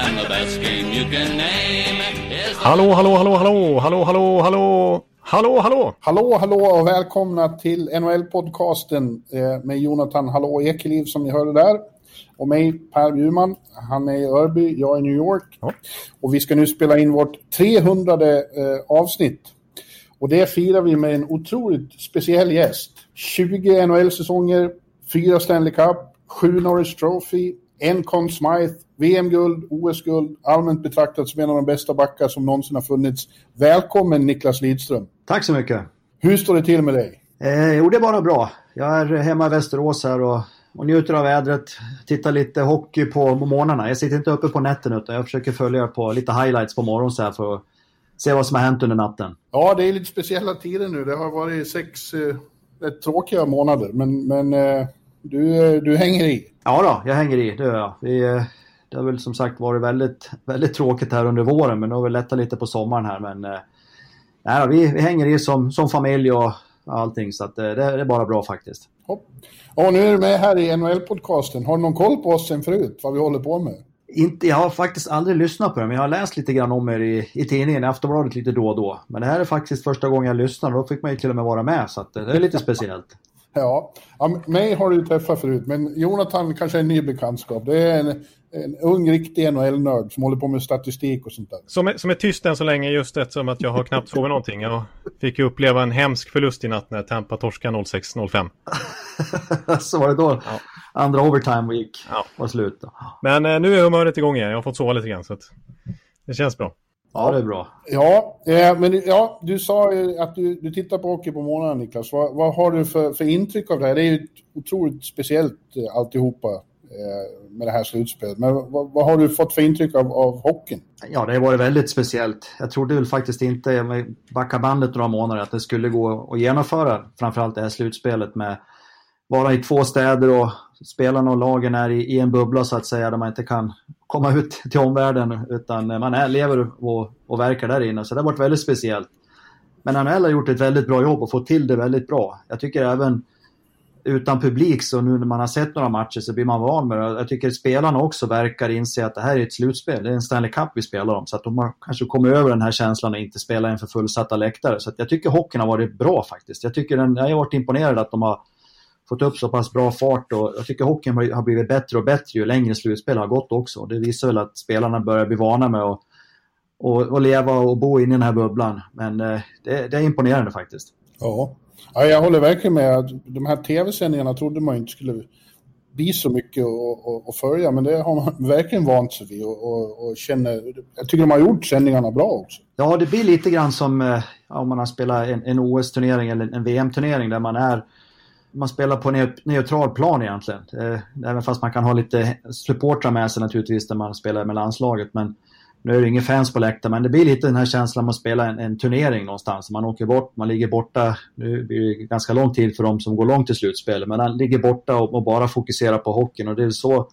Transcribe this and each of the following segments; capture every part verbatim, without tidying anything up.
And the best game you can name is the... Hallå, hallå, hallå, hallå, hallå, hallå, hallå. Hallå, hallå! Hallå, hallå och välkomna till N H L-podcasten med Jonathan Hallå-Ekeliv som ni hörde där. Och mig, Per Bjurman. Han är i Örby, jag är i New York. Ja. Och vi ska nu spela in vårt trehundrade avsnitt. Och det firar vi med en otroligt speciell gäst. tjugo N H L-säsonger, fyra Stanley Cup, sju Norris Trophy, en Conn Smythe, V M-guld, O S-guld, allmänt betraktat som en av de bästa backar som någonsin har funnits. Välkommen Niklas Lidström. Tack så mycket. Hur står det till med dig? Eh, jo, det är bara bra. Jag är hemma i Västerås här och, och njuter av vädret. Tittar lite hockey på morgnarna. Jag sitter inte uppe på nätten utan jag försöker följa på lite highlights på morgonen så här för att se vad som har hänt under natten. Ja, det är lite speciella tider nu. Det har varit sex eh, tråkiga månader, men, men eh, du, du hänger i. Ja då, jag hänger i. Det gör jag. Vi, eh, det har väl som sagt varit väldigt, väldigt tråkigt här under våren, men det har väl lättat lite på sommaren här, men... Eh, Nej, vi, vi hänger i som, som familj och allting, så att det, det är bara bra faktiskt. Hopp. Och nu är du med här i N H L-podcasten. Har du någon koll på oss sen förut, vad vi håller på med? Inte, jag har faktiskt aldrig lyssnat på dem. Jag har läst lite grann om er i, i tidningen, i Aftonbladet lite då och då. Men det här är faktiskt första gången jag lyssnar och då fick man ju till och med vara med, så att det är lite speciellt. Ja, ja, mig har du träffat förut, men Jonathan kanske är en ny bekantskap. Det är en, en ung riktig N H L-nörd som håller på med statistik och sånt där. Som är, som är tyst än så länge, just eftersom att jag har knappt frågat någonting. Jag fick ju uppleva en hemsk förlust i natt när Tampa torska noll sex noll fem. Så var det då. Ja. Andra overtime week ja. Var slut. Då. Men eh, nu är humöret igång igen. Jag har fått sova lite grann så att det känns bra. Ja, det är bra. Ja, eh, men ja, du sa att du, du tittar på hockey på månaden, Niklas. Vad, vad har du för, för intryck av det här? Det är ju otroligt speciellt eh, alltihopa eh, med det här slutspelet. Men vad, vad har du fått för intryck av, av hockeyn? Ja, det har varit väldigt speciellt. Jag trodde väl faktiskt inte, jag backade bandet några månader, att det skulle gå att genomföra framförallt det här slutspelet med vara i två städer och spelarna och lagen är i, i en bubbla så att säga, där man inte kan komma ut till omvärlden utan man är, lever och, och verkar där inne. Så det har varit väldigt speciellt. Men N H L har gjort ett väldigt bra jobb och fått till det väldigt bra. Jag tycker även utan publik, så nu när man har sett några matcher så blir man van med det. Jag tycker spelarna också verkar inse att det här är ett slutspel. Det är en Stanley Cup vi spelar om, så att de har kanske kommit över den här känslan och inte spelar inför fullsatta läktare. Så att jag tycker hockeyn har varit bra faktiskt. Jag tycker den, jag har varit imponerad att de har fått upp så pass bra fart och jag tycker hockeyn har blivit bättre och bättre ju längre slutspel har gått också. Det visar väl att spelarna börjar bli vana med att och, och leva och bo in i den här bubblan. Men eh, det, det är imponerande faktiskt. Ja. Ja, jag håller verkligen med. De här tv-sändningarna trodde man inte skulle bli så mycket att följa, men det har man verkligen vant sig vid och, och, och känner, jag tycker de har gjort sändningarna bra också. Ja, det blir lite grann som eh, om man har spelat en, en O S-turnering eller en V M-turnering där man är Man spelar på en neutral plan egentligen. Även fast man kan ha lite supportrar med sig naturligtvis när man spelar med landslaget. Men nu är det ingen fans på läktaren. Men det blir lite den här känslan man spelar en, en turnering någonstans. Man åker bort, man ligger borta. Nu blir det ganska lång tid för dem som går långt till slutspelet. Men man ligger borta och, och bara fokuserar på hockeyn. Och det är så,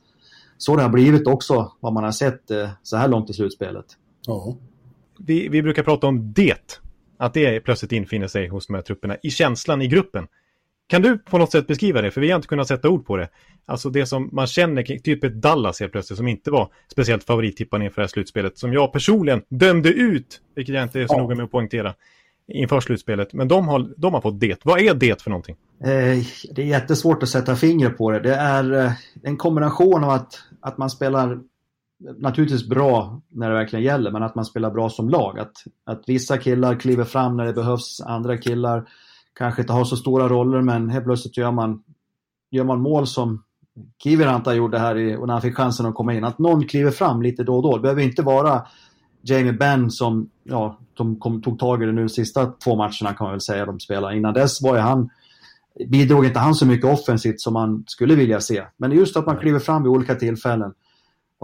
så det har blivit också vad man har sett eh, så här långt till slutspelet. Ja. Vi, vi brukar prata om det. Att det plötsligt infinner sig hos de här trupperna. I känslan i gruppen. Kan du på något sätt beskriva det? För vi har inte kunnat sätta ord på det. Alltså det som man känner, typ ett Dallas helt plötsligt som inte var speciellt favorittippan inför det här slutspelet. Som jag personligen dömde ut, vilket jag inte är så ja. noga med att poängtera, inför slutspelet. Men de har, de har fått det. Vad är det för någonting? Eh, det är jättesvårt att sätta fingrar på det. Det är eh, en kombination av att, att man spelar naturligtvis bra när det verkligen gäller. Men att man spelar bra som lag. Att, att vissa killar kliver fram när det behövs, andra killar kanske inte har så stora roller, men helt plötsligt gör man, gör man mål som Kiviranta gjorde här i, och när han fick chansen att komma in. Att någon kliver fram lite då och då. Det behöver inte vara Jamie Benn som ja, de kom, tog tag i det nu de sista två matcherna kan man väl säga de spelar. Innan dess var ju han, bidrog inte han så mycket offensivt som man skulle vilja se. Men det är just att man kliver fram vid olika tillfällen.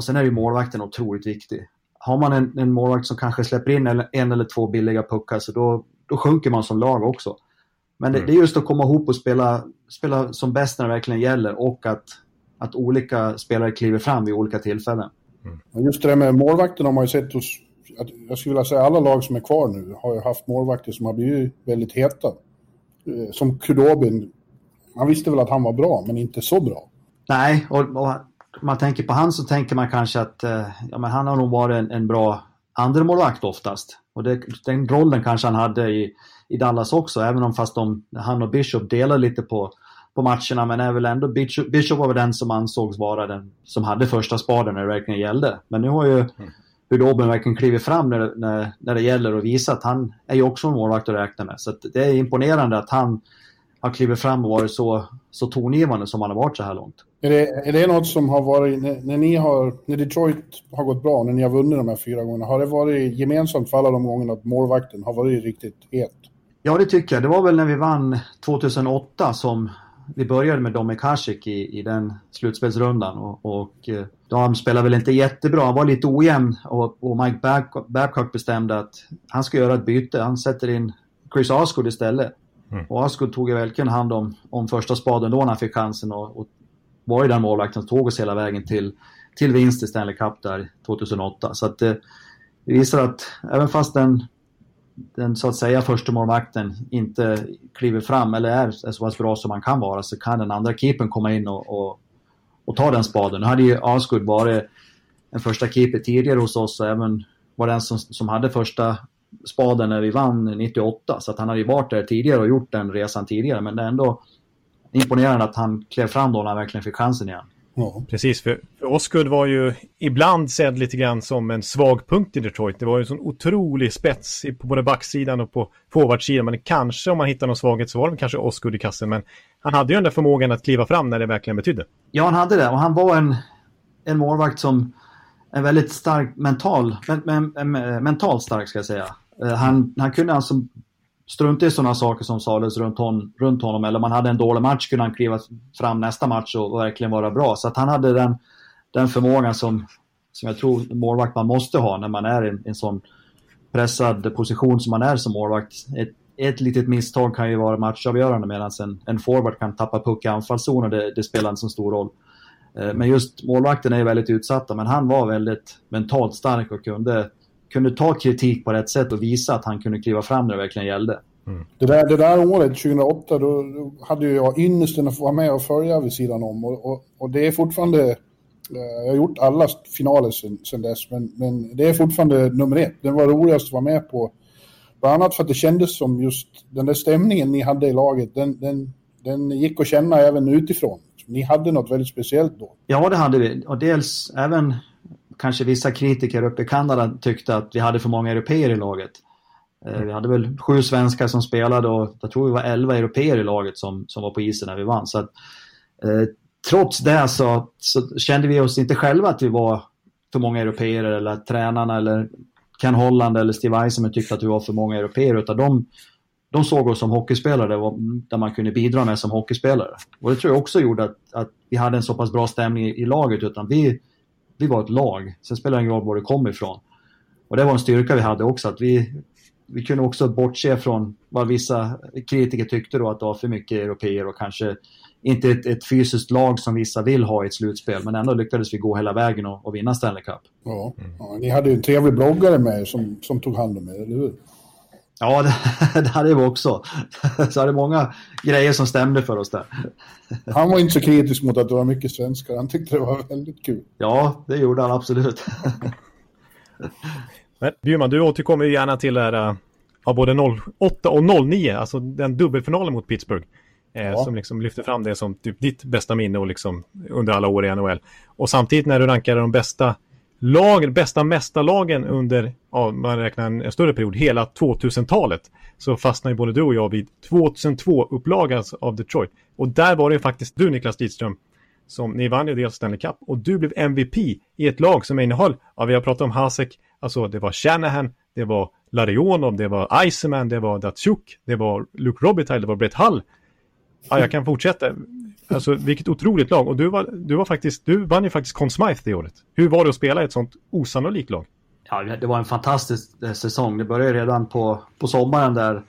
Och sen är ju målvakten otroligt viktig. Har man en, en målvakt som kanske släpper in en, en eller två billiga puckar, så då, då sjunker man som lag också. Men det, mm. det är just att komma ihop och spela, spela som bäst när det verkligen gäller, och att, att olika spelare kliver fram vid olika tillfällen. Mm. Just det där med målvakten har man ju sett hos, jag skulle vilja säga alla lag som är kvar nu har ju haft målvakter som har blivit väldigt heta. Som Kudobin, man visste väl att han var bra, men inte så bra. Nej, och, och man tänker på han så tänker man kanske att eh, ja, men han har nog varit en, en bra andra målvakt oftast. Och det, den rollen kanske han hade i, i Dallas också, även om fast de, han och Bishop delar lite på, på matcherna. Men är väl ändå Bishop, Bishop var väl den som ansågs vara den som hade första spaden när det verkligen gällde. Men nu har ju mm. Hudobin verkligen klivit fram när, när, när det gäller och visat att han är ju också en målvakt att räkna med. Så att det är imponerande att han har klivit fram och varit så, så tongivande som han har varit så här långt. Är det, är det något som har varit, när, när ni har, när Detroit har gått bra, när ni har vunnit de här fyra gångerna, har det varit gemensamt för alla de gångerna att målvakten har varit riktigt het? Ja, det tycker jag. Det var väl när vi vann tjugohundraåtta som vi började med Domek Hasek i, i den slutspelsrundan, och, och de spelade väl inte jättebra. Han var lite ojämn, och, och Mike Babcock bestämde att han ska göra ett byte. Han sätter in Chris Osgood istället. Mm. Och Osgood tog verkligen hand om, om första spaden då när han fick chansen, och, och var ju den målvakten som tog oss hela vägen till, till vinst i Stanley Cup där tjugohundraåtta. Så att det visar att även fast den, den så att säga första målvakten inte kliver fram eller är, är så pass bra som man kan vara, så kan den andra keepern komma in och, och, och ta den spaden. Nu hade ju Osgood varit en första keeper tidigare hos oss, och även var den som, som hade första spaden när vi vann nittioåtta, så att han hade ju varit där tidigare och gjort den resan tidigare, men det är ändå imponerande att han klev fram då när han verkligen fick chansen igen. Ja, precis, för Osgood var ju ibland sedd lite grann som en svag punkt i Detroit. Det var ju en sån otrolig spets på både backsidan och på forwardsidan, men kanske om man hittar någon svaghet så var det kanske Osgood i kassen, men han hade ju den där förmågan att kliva fram när det verkligen betydde. Ja, han hade det, och han var en, en målvakt som en väldigt stark mental men, men, men, mentalt stark ska jag säga. Han, han kunde alltså strunta i sådana saker som sades runt, hon, runt honom, eller man hade en dålig match kunde han kliva fram nästa match och, och verkligen vara bra. Så att han hade den, den förmågan som, som jag tror målvakt man måste ha när man är i en, en sån pressad position som man är som målvakt. Ett, ett litet misstag kan ju vara matchavgörande, medan en, en forward kan tappa puck i anfallszon, och det, det spelar en så stor roll. Men just målvakten är ju väldigt utsatta, men han var väldigt mentalt stark och kunde, kunde ta kritik på rätt sätt och visa att han kunde kliva fram när det verkligen gällde. Mm. Det, där, det där året, tjugohundraåtta, då, då hade jag ynnesten att få vara med och följa vid sidan om. Och, och, och det är fortfarande, jag har gjort alla finaler sen, sen dess, men, men det är fortfarande nummer ett. Den var roligast att vara med på. Bland annat för att det kändes som just den där stämningen ni hade i laget, den, den, den gick att känna även utifrån. Ni hade något väldigt speciellt då. Ja, det hade vi. Och dels även kanske vissa kritiker uppe i Kanada tyckte att vi hade för många européer i laget. Mm. Vi hade väl sju svenskar som spelade, och jag tror vi var elva européer i laget som, som var på isen när vi vann. Så att, eh, trots det så, så kände vi oss inte själva att vi var för många européer, eller tränarna eller Ken Holland eller Steve Yzerman tyckte att vi var för många européer, utan de De såg oss som hockeyspelare, där man kunde bidra med som hockeyspelare. Och det tror jag också gjorde att, att vi hade en så pass bra stämning i, i laget, utan vi, vi var ett lag. Sen spelade det ingen roll var det kom ifrån. Och det var en styrka vi hade också. Att vi, vi kunde också bortse från vad vissa kritiker tyckte då, att det var för mycket européer och kanske inte ett, ett fysiskt lag som vissa vill ha i ett slutspel. Men ändå lyckades vi gå hela vägen och, och vinna Stanley Cup. Ja, ja, ni hade ju en trevlig bloggare med som, som tog hand om er, eller hur? Ja, det, det hade vi också. Så hade många grejer som stämde för oss där. Han var inte så kritisk mot att det var mycket svenskar. Han tyckte det var väldigt kul. Ja, det gjorde han absolut. Men Bjurman, du återkommer ju gärna till här, ja, både noll åtta och noll nio. Alltså den dubbelfinalen mot Pittsburgh. Eh, ja. Som liksom lyfter fram det som typ ditt bästa minne och liksom under alla år i N H L. Och samtidigt när du rankar de bästa... Lag, bästa mästarlagen under, ja, man räknar en, en större period, hela tvåtusentalet, så fastnar ju både du och jag vid tjugohundratvå-upplagan av Detroit. Och där var det ju faktiskt du, Niklas Lidström, som ni vann ju dels Stanley Cup, och du blev M V P i ett lag som innehöll, ja, vi har pratat om Hasek, alltså det var Shanahan, det var Larionov, det var Yzerman, det var Datsjuk, det var Luc Robitaille, det var Brett Hull. Ja, jag kan fortsätta. Alltså vilket otroligt lag. Och du var, du var faktiskt, du vann ju faktiskt Conn Smythe det året. Hur var det att spela ett sånt osannolikt lag? Ja, det var en fantastisk säsong. Det började redan på, på sommaren där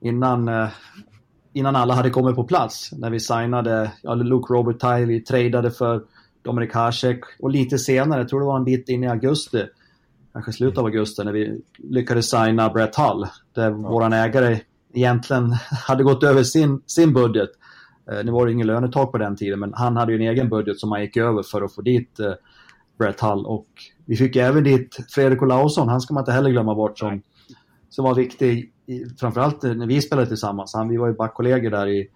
innan, innan alla hade kommit på plats. När vi signade ja, Luc Robitaille, vi tradade för Dominik Hasek. Och lite senare, jag tror det var en bit in i augusti, kanske slutet av augusti, när vi lyckades signa Brett Hull. Där ja. Våran ägare egentligen hade gått över sin, sin budget. Nu var det ingen lönetag på den tiden, men han hade ju en egen budget som han gick över för att få dit eh, Brett Hull. Och vi fick även dit Fredrik Olausson, han ska man inte heller glömma bort, som, som var viktig, i, framförallt när vi spelade tillsammans. Han, vi var ju backkollegor där i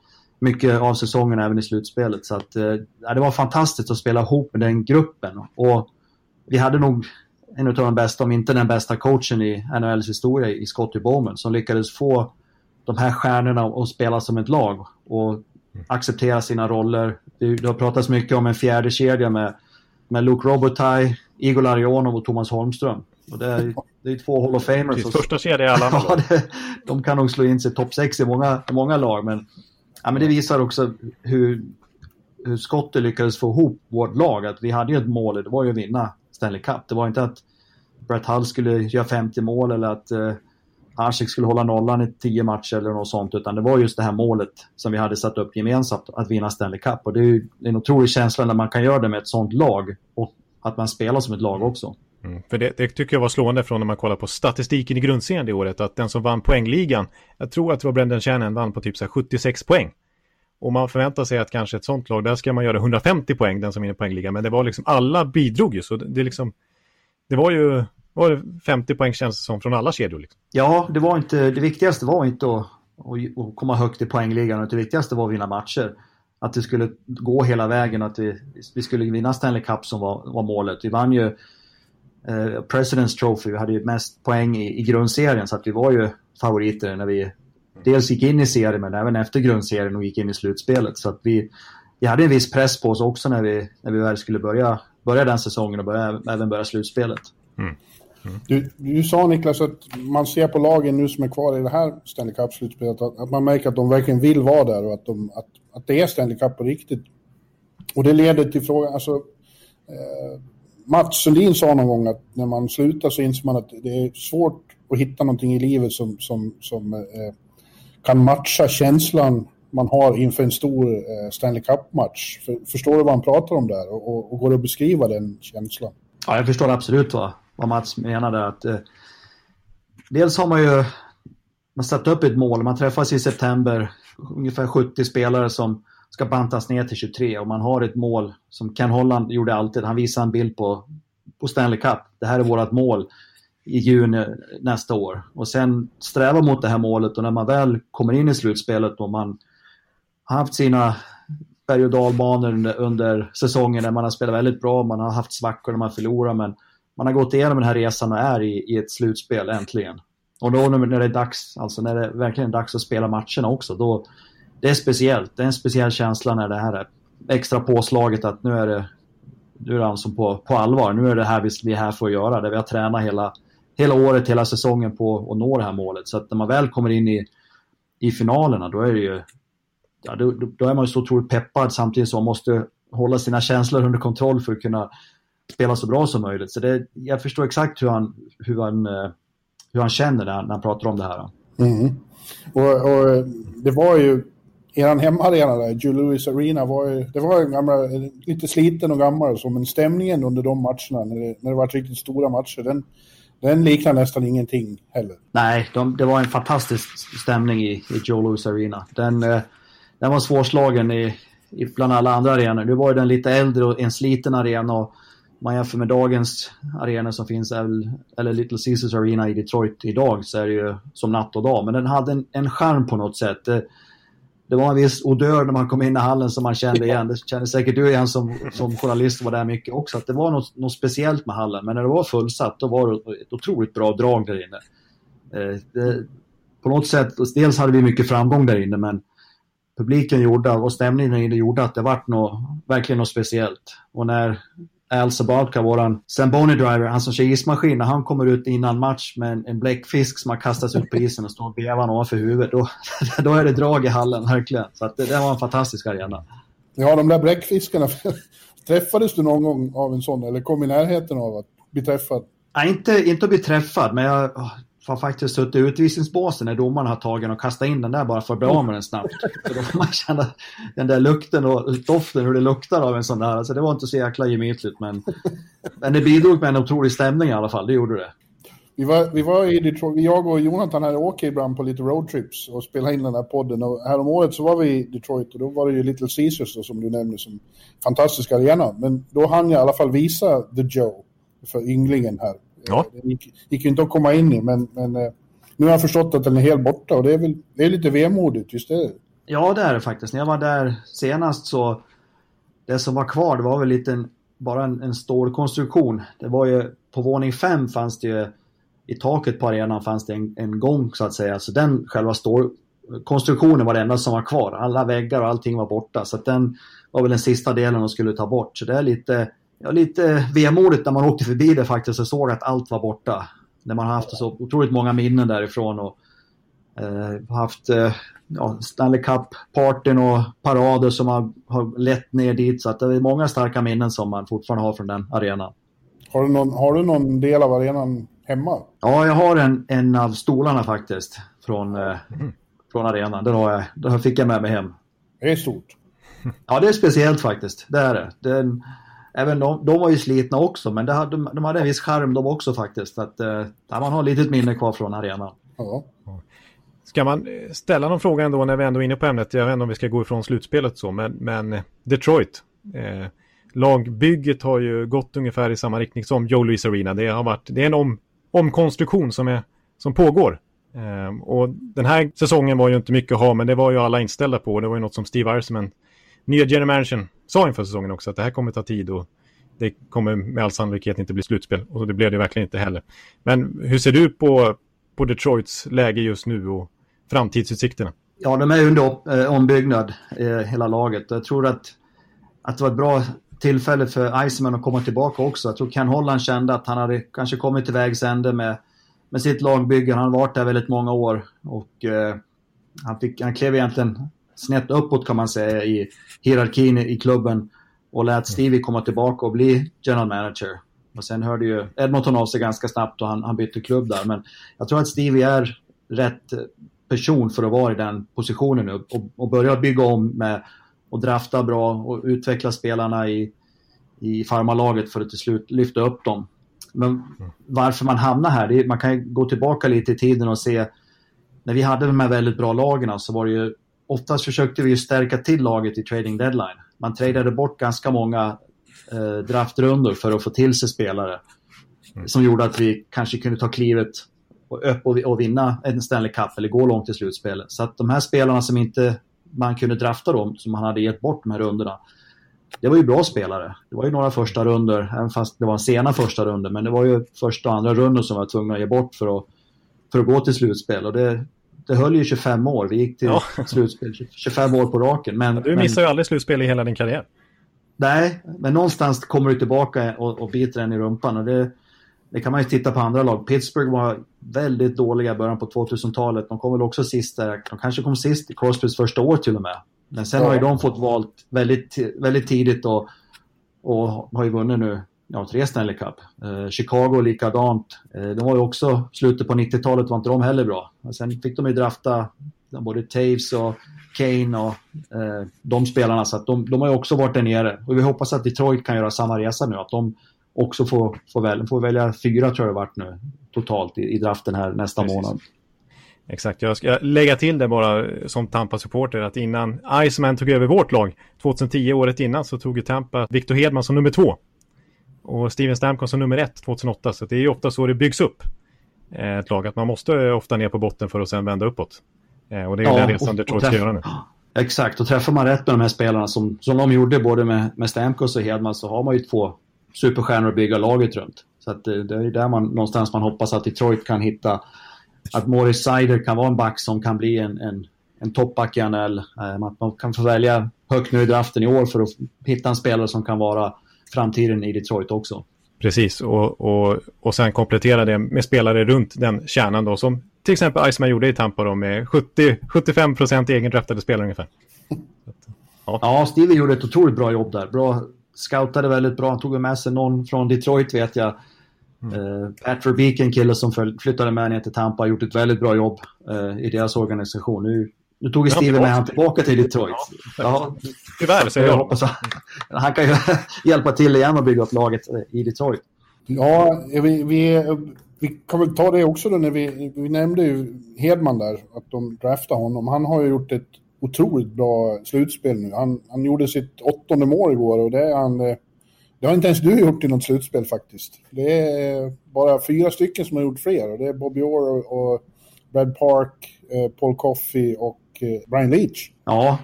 mycket av säsongen, även i slutspelet. Så att, eh, det var fantastiskt att spela ihop med den gruppen. Och vi hade nog en av de bästa, om inte den bästa coachen i N H L:s historia, i Scottie Bowman, som lyckades få de här stjärnorna att spela som ett lag och acceptera sina roller. Det, det har pratats mycket om en fjärde kedja med, med Luc Robitaille, Igor Larionov och Thomas Holmström. Och det, är, det är två Hall of Famers. Det är första kedja i alla andra ja, det, de kan nog slå in sig topp sex i många, många lag. Men, ja, men det visar också hur, hur Scottie lyckades få ihop vårt lag. Att vi hade ju ett mål, det var ju att vinna Stanley Cup. Det var inte att Brett Hull skulle göra femtio mål eller att eh, Hasek skulle hålla nollan i tio matcher eller något sånt, utan det var just det här målet som vi hade satt upp gemensamt, att vinna Stanley Cup. Och det är ju en otrolig känsla när man kan göra det med ett sånt lag och att man spelar som ett lag också. Mm. För det, det tycker jag var slående från när man kollar på statistiken i grundserien det året, att den som vann poängligan, jag tror att det var Brendan Shannon, vann på typ så här sjuttiosex poäng. Och man förväntar sig att kanske ett sånt lag, där ska man göra hundrafemtio poäng, den som vinner poängligan. Men det var liksom, alla bidrog ju, så det, det liksom, det var ju... var det femtio poäng känns som från alla kedjor liksom. Ja, det var inte det viktigaste var inte att, att komma högt i poängligan, utan det viktigaste var att vinna matcher, att det skulle gå hela vägen, att vi, vi skulle vinna Stanley Cup som var, var målet. Vi vann ju eh, President's Trophy, vi hade ju mest poäng i, i grundserien, så att vi var ju favoriter när vi dels gick in i serien men även efter grundserien och gick in i slutspelet. Så att vi, vi hade en viss press på oss också när vi, när vi väl skulle börja, börja den säsongen och börja, även börja slutspelet. Mm. Mm. Du, du sa, Niklas, att man ser på lagen nu som är kvar i det här Stanley Cup-slutspelet att, att man märker att de verkligen vill vara där och att, de, att, att det är Stanley Cup på riktigt. Och det leder till frågan, alltså eh, Mats Sundin sa någon gång att när man slutar så inser man att det är svårt att hitta någonting i livet som, som, som eh, kan matcha känslan man har inför en stor eh, Stanley Cup-match. För, förstår du vad han pratar om där och, och, och går det att beskriva den känslan? Ja, jag förstår absolut va? Vad Mats menade, att eh, dels har man ju man satt upp ett mål, man träffas i september, ungefär sjuttio spelare som ska bantas ner till tjugotre, och man har ett mål som Ken Holland gjorde alltid, han visade en bild på, på Stanley Cup, det här är vårt mål i juni nästa år, och sen sträva mot det här målet. Och när man väl kommer in i slutspelet och man har haft sina berg- och dalbanor under, under säsongen när man har spelat väldigt bra, man har haft svackor när man förlorar, men man har gått igenom den här resan och är i, i ett slutspel äntligen. Och då när det är dags, alltså när det är verkligen dags att spela matcherna också, då det är speciellt. Det är en speciell känsla när det här är extra påslaget, att nu är det, nu är det alltså på, på allvar. Nu är det här vi, vi är här för att göra. Det vi har tränat hela, hela året, hela säsongen på att nå det här målet. Så att när man väl kommer in i, i finalerna, då är det ju, ja, då, då är man ju så otroligt peppad, samtidigt som man måste hålla sina känslor under kontroll för att kunna spela så bra som möjligt. Så det, jag förstår exakt hur han, hur han, hur han känner när han, när han pratar om det här. Mm. Och, och det var ju eran hemarena där, Joe Louis Arena, var ju, det var ju gamla, lite sliten och gammal, men stämningen under de matcherna, när det, när det var riktigt stora matcher, den, den liknar nästan ingenting heller. Nej, de, det var en fantastisk stämning i, i Joe Louis Arena. Den, den var svårslagen i, i bland alla andra arenor. Nu var ju den lite äldre och en sliten arena, och man jämför med dagens arena som finns, eller Little Caesars Arena i Detroit idag, så är det ju som natt och dag. Men den hade en, en charm på något sätt. Det, det var en viss odör när man kom in i hallen som man kände igen. Det kände säkert du igen som, som journalist var där mycket också. Att det var något, något speciellt med hallen. Men när det var fullsatt, då var det ett otroligt bra drag där inne. Det, på något sätt, dels hade vi mycket framgång där inne, men publiken gjorde, och stämningen gjorde att det var något, verkligen något speciellt. Och när Al Sabatka, våran Zamboni driver, han som kör ismaskin, när han kommer ut innan match med en, en bläckfisk som har kastats ut på isen och står och bevan ovanför huvudet, då, då är det drag i hallen verkligen. Så att det, det var en fantastisk arena. Ja, de där bräckfiskarna. Träffades du någon gång av en sån? Eller kom i närheten av att bli träffad? Nej, inte, inte att bli träffad. Men jag har faktiskt suttit i utvisningsbåsen när domarna har tagit och kastat in den där bara för att bli av med den snabbt. För då får man känna den där lukten och doften, hur det luktar av en sån där. Alltså det var inte så jäkla gemytligt. Men, men det bidrog med en otrolig stämning i alla fall. Det gjorde det. Vi var, vi var i Detroit, jag och Jonathan hade åkt ibland på lite roadtrips och spelade in den här podden, och häromåret så var vi i Detroit och då var det ju Little Caesars då, som du nämnde, som fantastiska arena, men då hann jag i alla fall visa The Joe för ynglingen här. Ja. Det gick, gick ju inte att komma in i, men, men nu har jag förstått att den är helt borta och det är, väl, det är lite vemodigt, visst är det? Ja, det är det faktiskt. När jag var där senast så det som var kvar, det var väl lite en, bara en, en stålkonstruktion. Det var ju, på våning fem fanns det ju, i taket på arenan fanns det en, en gång så att säga, så den själva stor konstruktionen var det enda som var kvar, alla väggar och allting var borta, så att den var väl den sista delen de skulle ta bort, så det är lite, ja, lite vemodigt när man åkte förbi det faktiskt och såg att allt var borta, när man har haft så otroligt många minnen därifrån och eh, haft eh, ja, Stanley Cup-parten och parader som har, har lett ner dit, så att det är många starka minnen som man fortfarande har från den arenan. Har du någon, har du någon del av arenan hemma? Ja, jag har en, en av stolarna faktiskt från, eh, från arenan. Den har jag, den fick jag med mig hem. Det är stort. Ja, det är speciellt faktiskt. Det är det. Den, även de, de var ju slitna också, men det hade, de hade en viss charm de också faktiskt. Att, eh, man har litet minne kvar från arenan. Ja. Ska man ställa någon fråga ändå när vi ändå är inne på ämnet? Jag vet inte om vi ska gå ifrån slutspelet så, men, men Detroit... Eh, lagbygget har ju gått ungefär i samma riktning som Joe Louis Arena. Det har varit, det är en om, omkonstruktion som, är, som pågår. Ehm, och den här säsongen var ju inte mycket att ha, men det var ju alla inställda på. Det var ju något som Steve Yzerman, nya general manager, sa inför säsongen också, att det här kommer ta tid och det kommer med all sannolikhet inte bli slutspel. Och det blev det verkligen inte heller. Men hur ser du på, på Detroits läge just nu och framtidsutsikterna? Ja, de är under eh, ombyggnad, eh, hela laget. Jag tror att Att det var ett bra tillfälle för Yzerman att komma tillbaka också. Jag tror Ken Holland kände att han hade kanske kommit till vägs ände med, med sitt lagbygge. Han har varit där väldigt många år och eh, han, fick, han klev egentligen snett uppåt kan man säga i hierarkin i klubben och lät Stevie komma tillbaka och bli general manager. Och sen hörde ju Edmonton av sig ganska snabbt och han, han bytte klubb där. Men jag tror att Stevie är rätt person för att vara i den positionen nu och, och börja bygga om med och drafta bra och utveckla spelarna i, i farmalaget för att till slut lyfta upp dem. Men varför man hamnar här, det är, man kan gå tillbaka lite i tiden och se när vi hade de här väldigt bra lagarna så var det ju, oftast försökte vi ju stärka till laget i trading deadline. Man tradade bort ganska många eh, draftrundor för att få till sig spelare som gjorde att vi kanske kunde ta klivet och, upp och, och vinna en Stanley Cup eller gå långt i slutspelet. Så att de här spelarna som inte man kunde drafta dem som han hade gett bort de här rundorna. Det var ju bra spelare. Det var ju några första runder, även fast det var en sena första runder, men det var ju första och andra runder som var tvungna att ge bort för att, för att gå till slutspel. Och det, det höll ju tjugofem år. Vi gick till ja. slutspel tjugofem år på raken. Men, du missar men, ju aldrig slutspel i hela din karriär. Nej, men någonstans kommer du tillbaka och, och biter den i rumpan. Och det, det kan man ju titta på andra lag. Pittsburgh var väldigt dåliga i början på tvåtusentalet. De kom väl också sist där. De kanske kom sist i Crosbys första år till och med. Men sen har ju de fått valt väldigt, väldigt tidigt och, och har ju vunnit nu ja, tre Stanley Cup. Eh, Chicago likadant. Eh, de var ju också, slutet på nittiotalet var inte de heller bra. Och sen fick de ju drafta både Taves och Kane och eh, de spelarna. Så att de, de har ju också varit där nere. Och vi hoppas att Detroit kan göra samma resa nu. Att de också får, får, väl, får välja fyra tror jag vart nu totalt i, i draften här nästa Precis. månad. Exakt, jag ska lägga till det bara som Tampa-supporter att innan Yzerman tog över vårt lag tjugohundratio året innan så tog ju Tampa Victor Hedman som nummer två och Steven Stamkos som nummer ett tjugohundraåtta, så det är ju ofta så det byggs upp ett lag, att man måste ofta ner på botten för att sen vända uppåt, och det är ju ja, den resan Detroit ska göra nu. Exakt, och träffar man rätt med de här spelarna som, som de gjorde både med, med Stamkos och Hedman så har man ju två superstjärnor att bygga laget runt. Så att det, det är där man någonstans man hoppas att Detroit kan hitta att Morris Seider kan vara en back som kan bli en, en, en toppback i N H L. Att man kan få välja högt nu i draften i år för att hitta en spelare som kan vara framtiden i Detroit också. Precis, och, och, och sen komplettera det med spelare runt den kärnan då, som till exempel Yzerman gjorde i Tampa då, med sjuttio till sjuttiofem procent egen draftade spelare ungefär. Ja. ja, Steve gjorde ett otroligt bra jobb där. Bra, scoutade väldigt bra. Han tog med sig någon från Detroit, vet jag. Mm. Uh, Pat Verbeek, en kille som föl- flyttade med ner till Tampa, har gjort ett väldigt bra jobb uh, i deras organisation. Nu, nu tog Steve med han tillbaka till Detroit. Ja, ja. Tyvärr, så jag hoppas han kan ju hjälpa till igen och bygga upp laget i Detroit. Ja, vi, vi, vi kan väl ta det också då när vi, vi nämnde ju Hedman där, att de draftade honom. Han har ju gjort ett otroligt bra slutspel nu. Han, han gjorde sitt åttonde mål igår och det är han... Det har inte ens du gjort i något slutspel faktiskt. Det är bara fyra stycken som har gjort fler. Och det är Bobby Orr och Brad Park, eh, Paul Coffey och eh, Brian Leach. Ja,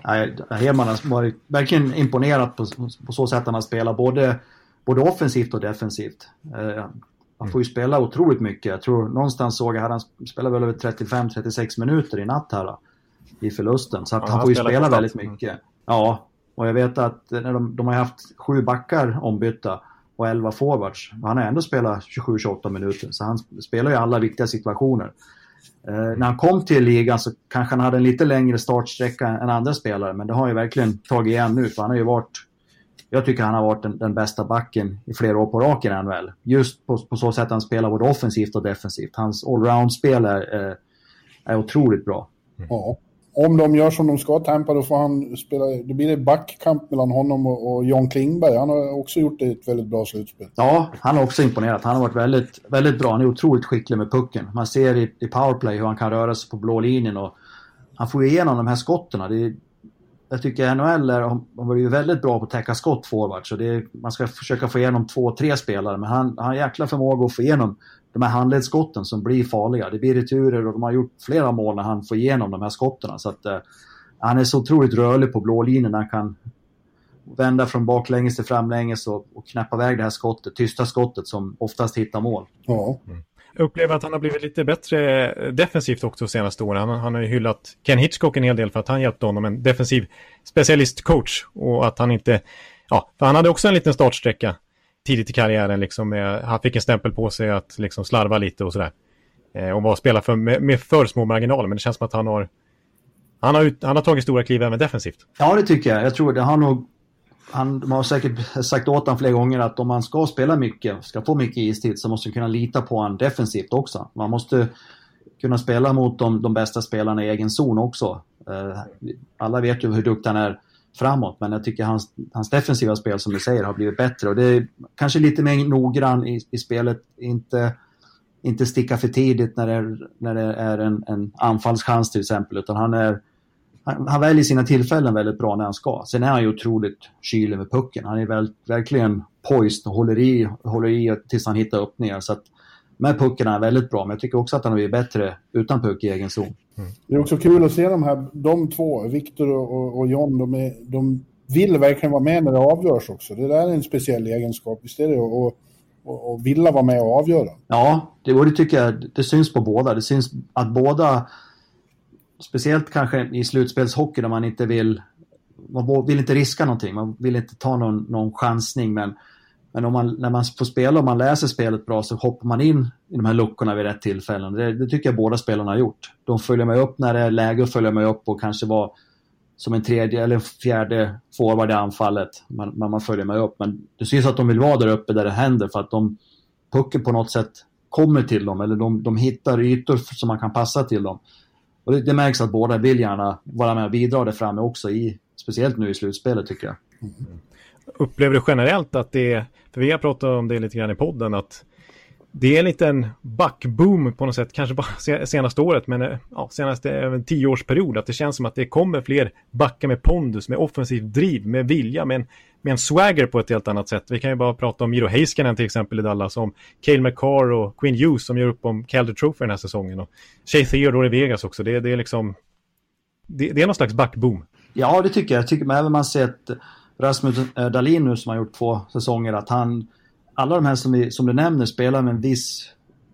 Hedman har varit verkligen imponerat på, på så sätt han spelar både, både offensivt och defensivt. Eh, han får ju spela otroligt mycket. Jag tror någonstans såg jag att han spelade väl över trettiofem till trettiosex minuter i natt här då, i förlusten. Så att ja, han får ju spela väldigt mycket. Ja. Och jag vet att när de, de har haft sju backar ombytta och elva forwards. Han har ändå spelat tjugosju till tjugoåtta minuter. Så han spelar ju alla viktiga situationer. Eh, när han kom till ligan så kanske han hade en lite längre startsträcka än andra spelare. Men det har ju verkligen tagit igen nu. För han har ju varit, jag tycker han har varit den, den bästa backen i flera år på raken än väl. Just på, på så sätt han spelar både offensivt och defensivt. Hans allround-spel är, eh, är otroligt bra. Ja. Om de gör som de ska Tampa, då får han spela, då blir det backkamp mellan honom och, och Jon Klingberg. Han har också gjort ett väldigt bra slutspel. Ja, han har också imponerat. Han har varit väldigt, väldigt bra. Han är otroligt skicklig med pucken. Man ser i, i powerplay hur han kan röra sig på blå linjen och han får igenom de här skotterna. Det är, jag tycker N H L är, de var ju väldigt bra på att täcka skott forward. Så det är, man ska försöka få igenom två, tre spelare. Men han har jäkla förmåga att få igenom de här handledsskotten som blir farliga. Det blir returer och de har gjort flera mål när han får igenom de här skotterna. Så att, eh, han är så otroligt rörlig på blå linjen. Han kan vända från baklänges till framlänges och, och knäppa iväg det här skottet, tysta skottet som oftast hittar mål. Ja. Mm. Jag upplever att han har blivit lite bättre defensivt också de senaste åren. Han, han har ju hyllat Ken Hitchcock en hel del för att han hjälpte honom en defensiv specialistcoach och att han inte, ja, för han hade också en liten startsträcka tidigt i karriären liksom, eh, han fick en stämpel på sig att liksom slarva lite och sådär. Eh, och var spelare för, med, med för små marginaler, men det känns som att han har han har, ut, han har tagit stora kliv även defensivt. Ja, det tycker jag. Jag tror det har nog han, man har säkert sagt åt han flera gånger att om man ska spela mycket, ska få mycket istid, så måste man kunna lita på han defensivt också. Man måste kunna spela mot de, de bästa spelarna i egen zon också. Eh, alla vet ju hur duktig han är framåt, men jag tycker hans, hans defensiva spel som du säger har blivit bättre och det är kanske lite mer noggrann i, i spelet, inte, inte sticka för tidigt när det är, när det är en, en anfallschans till exempel, utan han, är, han, han väljer sina tillfällen väldigt bra när han ska. Sen är han ju otroligt kylig med pucken, han är väl, verkligen poised och håller i, håller i tills han hittar upp ner, så att med pucken är väldigt bra, men jag tycker också att han blir bättre utan puck i egen zon. Mm. Det är också kul att se de här, de två, Victor och, och John, de, är, de vill verkligen vara med när det avgörs också. Det där är en speciell egenskap, visst är det, och, och, och vilja vara med och avgöra. Ja, det, och det tycker jag, det syns på båda. Det syns att båda, speciellt kanske i slutspelshockey, där man inte vill, man vill inte riska någonting, man vill inte ta någon, någon chansning, men Men om man, när man får spela och man läser spelet bra så hoppar man in i de här luckorna vid rätt tillfällen. Det, det tycker jag båda spelarna har gjort. De följer mig upp när det är läge och följer mig upp och kanske var som en tredje eller fjärde forward i anfallet. Man, man, man följer mig upp. Men det syns att de vill vara där uppe där det händer för att de pucken på något sätt kommer till dem. Eller de, de hittar ytor som man kan passa till dem. Och det, det märks att båda vill gärna vara med och bidra där framme också, i, speciellt nu i slutspelet tycker jag. Mm. Upplever du generellt att det är, för vi har pratat om det lite grann i podden, att det är en liten backboom på något sätt, kanske bara senaste året, men ja, senaste även tioårsperiod, att det känns som att det kommer fler backar med pondus, med offensiv driv, med vilja, med en, med en swagger på ett helt annat sätt. Vi kan ju bara prata om Miro Heiskanen till exempel i Dallas, om Cale Makar och Quinn Hughes som gör upp om Calder Trophy den här säsongen, och Shea Theodore i Vegas också. Det, det är liksom det, det är någon slags backboom. Ja, det tycker jag. Jag tycker även man ser att Rasmus Dahlin nu som har gjort två säsonger, att han, alla de här som, vi, som du nämner, spelar med en viss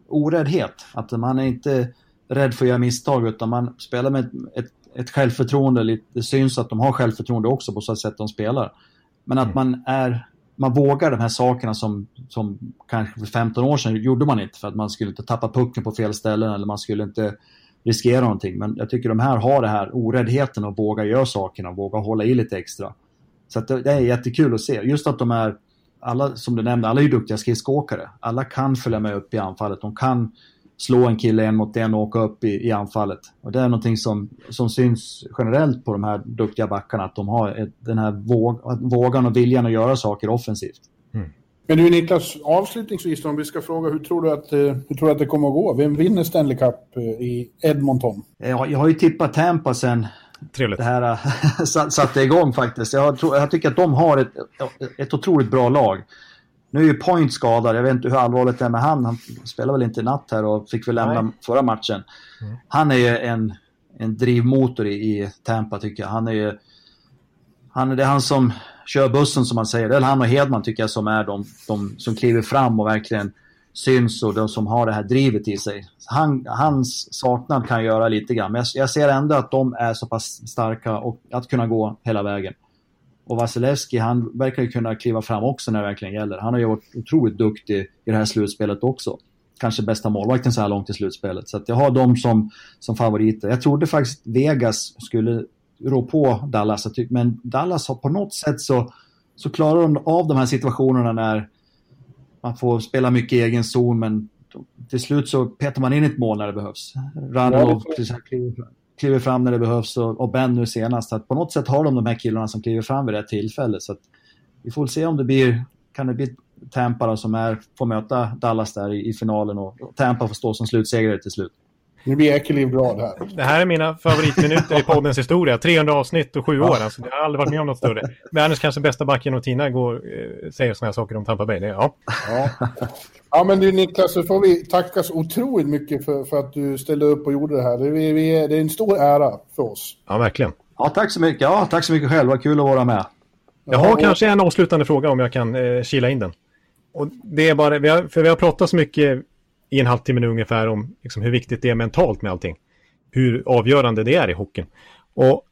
oräddhet. Att man är inte rädd för att göra misstag, utan man spelar med ett, ett självförtroende. Det syns att de har självförtroende också på så sätt de spelar. Men att man är, man vågar de här sakerna som, som kanske för femton år sedan gjorde man inte, för att man skulle inte tappa pucken på fel ställen, eller man skulle inte riskera någonting. Men jag tycker de här har det här oräddheten och vågar göra sakerna och vågar hålla i lite extra. Så att det är jättekul att se. Just att de är, alla som du nämnde, alla är ju duktiga skridskåkare. Alla kan följa med upp i anfallet. De kan slå en kille en mot en och åka upp i, i anfallet. Och det är någonting som, som syns generellt på de här duktiga backarna. Att de har ett, den här våg, vågan och viljan att göra saker offensivt. Mm. Men du Niklas, avslutningsvis om vi ska fråga, hur tror du att, hur tror du att det kommer att gå? Vem vinner Stanley Cup i Edmonton? Jag, jag har ju tippat Tampa sen Trevligt. Det här satte igång faktiskt. Jag, tror, jag tycker att de har ett, ett otroligt bra lag. Nu är ju Point skadad, jag vet inte hur allvarligt det är med han. Han spelar väl inte i natt här och fick väl lämna Nej. förra matchen. Mm. Han är ju en, en drivmotor i, i Tampa tycker jag. Han är ju, han, det är han som kör bussen som man säger. Eller han och Hedman tycker jag som är de, de som kliver fram och verkligen syns och de som har det här drivet i sig. Han, hans saknad kan göra lite grann. Men jag, jag ser ändå att de är så pass starka och att kunna gå hela vägen. Och Vasilevskiy, han verkar ju kunna kliva fram också när det verkligen gäller. Han har ju varit otroligt duktig i det här slutspelet också. Kanske bästa målvakten så här långt i slutspelet. Så att jag har dem som, som favoriter. Jag trodde faktiskt Vegas skulle rå på Dallas. Men Dallas har på något sätt så, så klarar de av de här situationerna när man får spela mycket i egen zon. Men till slut så petar man in ett mål när det behövs. Radulov till exempel kliver fram när det behövs och Ben nu senast. Att på något sätt har de de här killarna som kliver fram vid det här tillfället. Så att vi får se om det blir, kan det bli Tampa då, som är, får möta Dallas där i, i finalen och, och Tampa får stå som slutsegrare till slut. Nu blir Ekeliv glad här. Det här är mina favoritminuter i poddens historia. trehundra avsnitt och sju år. Alltså, jag har aldrig varit med om något större. Men annars kanske bästa backen och Tina går, eh, säger sådana här saker om Tampa Bay. Det, ja. Ja. ja, men du Niklas, så får vi tackas otroligt mycket för, för att du ställde upp och gjorde det här. Det, vi, vi, det är en stor ära för oss. Ja, verkligen. Ja, tack så mycket. Ja, tack så mycket själv. Vad kul att vara med. Jag har ja, och... kanske en avslutande fråga om jag kan eh, kila in den. Och det är bara, vi har, för vi har pratat så mycket i en halvtimme ungefär om liksom hur viktigt det är mentalt med allting. Hur avgörande det är i hockeyn. Och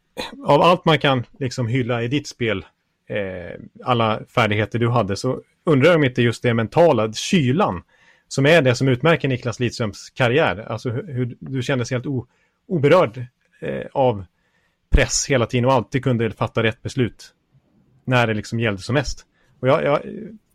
av allt man kan liksom hylla i ditt spel, eh, alla färdigheter du hade, så undrar jag om inte just det mentala, kylan, som är det som utmärker Niklas Lidströms karriär. Alltså hur, hur du kändes helt o, oberörd eh, av press hela tiden och alltid kunde fatta rätt beslut när det liksom gällde som mest. Och jag, jag,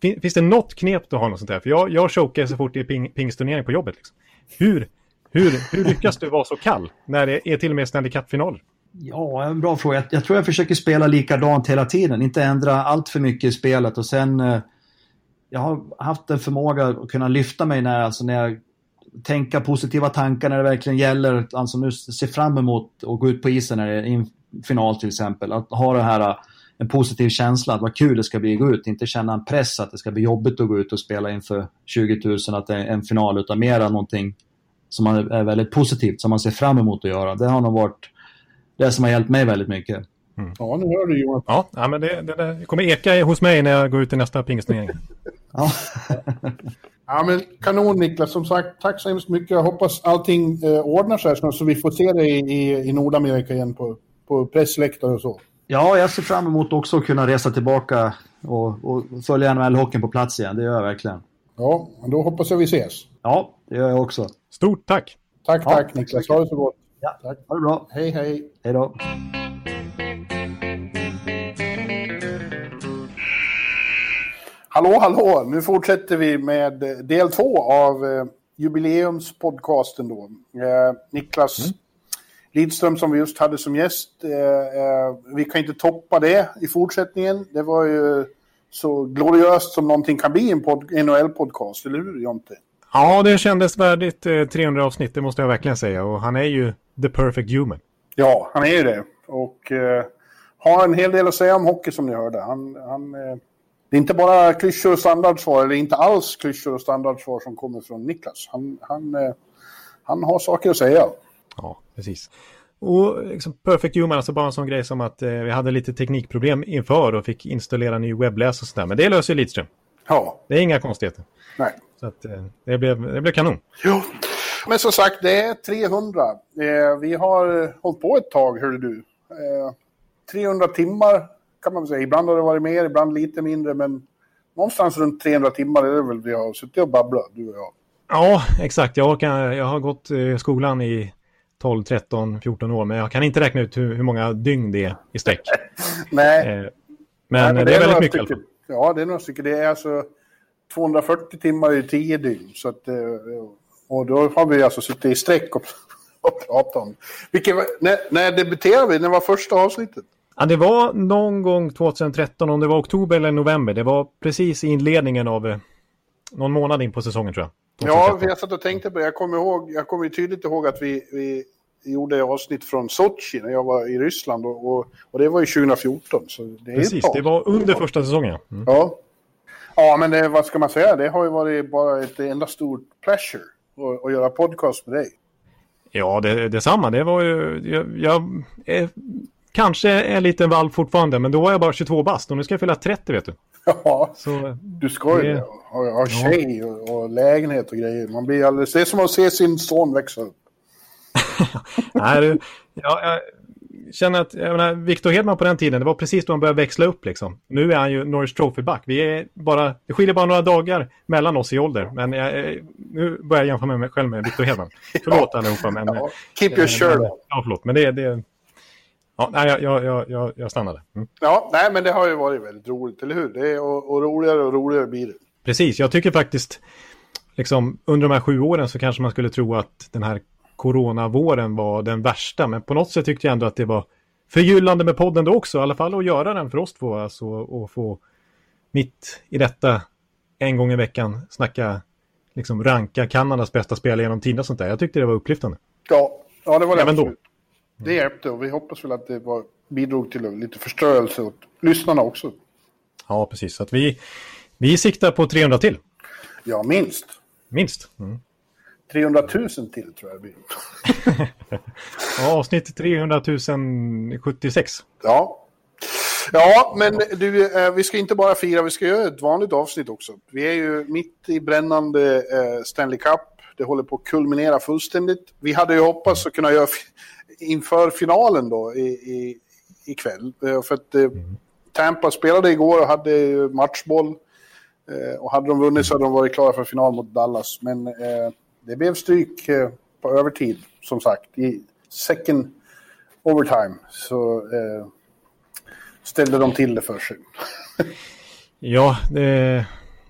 fin, finns det något knep att ha något sånt här? För jag, jag chokar så fort det är ping, pingsturnering på jobbet. Liksom. Hur, hur, hur lyckas du vara så kall när det är till och med Stanley Cup-finaler? Ja, en bra fråga. Jag, jag tror jag försöker spela likadant hela tiden. Inte ändra allt för mycket i spelet. Och sen, eh, jag har haft en förmåga att kunna lyfta mig när, alltså när jag tänker positiva tankar när det verkligen gäller. Alltså nu se fram emot och gå ut på isen när det är en final till exempel. Att ha det här... en positiv känsla att vad kul det ska bli att gå ut. Inte känna en press att det ska bli jobbigt att gå ut och spela inför tjugo tusen att det är en final, utan mera någonting som är väldigt positivt, som man ser fram emot att göra. Det har nog varit det som har hjälpt mig väldigt mycket. Mm. Ja, nu hör du Johan. Ja, men det, det, det kommer eka hos mig när jag går ut i nästa pingsturnering. ja. ja, men kanon Niklas. Som sagt, tack så hemskt mycket. Jag hoppas allting eh, ordnar sig snart så vi får se dig i, i, i Nordamerika igen på, på pressläktare och så. Ja, jag ser fram emot också att kunna resa tillbaka och, och följa N H L-hockeyn på plats igen. Det gör jag verkligen. Ja, då hoppas jag vi ses. Ja, det gör jag också. Stort tack. Tack, tack ja, Niklas. Tack. Ha det så gott. Ja, tack. Ha det bra. Hej, hej. Hej då. Hallå, hallå. Nu fortsätter vi med del två av eh, jubileumspodcasten då. Eh, Niklas... Mm. Lidström som vi just hade som gäst, eh, vi kan inte toppa det i fortsättningen. Det var ju så gloriöst som någonting kan bli i en pod- N H L-podcast, eller hur Jonte? Ja, det kändes värdigt eh, trehundra avsnitt, det måste jag verkligen säga. Och han är ju the perfect human. Ja, han är ju det. Och eh, har en hel del att säga om hockey som ni hörde. Han, han, eh, det är inte bara klyschor och standardsvar, eller inte alls klyschor och standardsvar som kommer från Niklas. Han, han, eh, han har saker att säga. Ja, precis. Och liksom perfect human, alltså bara en sån grej som att eh, vi hade lite teknikproblem inför och fick installera en ny webbläs och sådär. Men det löser ju Lidström. Ja. Det är inga konstigheter. Nej. Så att, eh, det, blev, det blev kanon. Jo, men som sagt, det är trehundra. Eh, vi har hållit på ett tag, hörde du. Eh, trehundra timmar kan man väl säga. Ibland har det varit mer, ibland lite mindre. Men någonstans runt trehundra timmar är det väl vi har suttit och babblat, du och jag. Ja, exakt. Jag, orkar, jag har gått eh, skolan i... tolv, tretton, fjorton år, men jag kan inte räkna ut hur, hur många dygn det är i sträck. Nej. Men Nej, det, det är väldigt mycket. Stycken, ja, det är några stycken. Det är alltså tvåhundrafyrtio timmar i tio dygn. Så att, och då har vi alltså suttit i sträck och, och pratat om. Vilket, när, när debuterade vi? När var första avsnittet? Ja, det var någon gång tjugohundratretton, om det var oktober eller november. Det var precis i inledningen av någon månad in på säsongen, tror jag. Ja, jag satt och tänkte på det. Jag kommer, ihåg, jag kommer tydligt ihåg att vi, vi gjorde avsnitt från Sochi när jag var i Ryssland. Och, och, och det var ju tjugohundrafjorton. Så det är precis, det var under första säsongen. Mm. Ja. ja, men det, vad ska man säga? Det har ju varit bara ett enda stort pleasure att, att göra podcast med dig. Ja, det, detsamma. Det var ju... Jag, jag är, kanske en liten valv fortfarande, men då var jag bara tjugotvå bast och nu ska jag fylla trettio, vet du. Ja, så du ska ju det... ha, ha tjej och, och lägenhet och grejer. Man blir alldeles... Det är som att se sin son växa upp. Nej, du, ja, jag känner att jag menar, Victor Hedman på den tiden, det var precis då han började växla upp. Liksom. Nu är han ju Norris Trophy-back. Vi är bara, det skiljer bara några dagar mellan oss i ålder, men jag, nu börjar jag jämföra med mig själv med Victor Hedman. Förlåt allihopa, men... Ja. Keep your shirt. Ja, förlåt, men det... det Ja, nej, jag, jag, jag, jag stannade. Mm. Ja, nej, men det har ju varit väldigt roligt, eller hur? Det är, och, och roligare och roligare blir det. Precis, jag tycker faktiskt liksom, under de här sju åren så kanske man skulle tro att den här coronavåren var den värsta. Men på något sätt tyckte jag ändå att det var förgyllande med podden då också. I alla fall att göra den för oss två. Alltså, och få mitt i detta en gång i veckan snacka, liksom ranka Kanadas bästa spelare genom tiden och sånt där. Jag tyckte det var upplyftande. Ja, ja det var det. Även då. Det hjälpte och vi hoppas väl att det var, bidrog till lite förstörelse åt lyssnarna också. Ja, precis. Så att vi, vi siktar på trehundra till. Ja, minst. Minst. Mm. trehundratusen till, tror jag. Ja, avsnitt trehundratusen sjuttiosex. Ja. Ja, men du, vi ska inte bara fira, vi ska göra ett vanligt avsnitt också. Vi är ju mitt i brännande Stanley Cup. Det håller på att kulminera fullständigt. Vi hade ju hoppats att kunna göra... inför finalen då i, i, i kväll. För att eh, Tampa spelade igår och hade matchboll. Eh, och hade de vunnit så hade de varit klara för final mot Dallas. Men eh, det blev stryk eh, på övertid, som sagt. I second overtime så eh, ställde de till det för sig. Ja, det...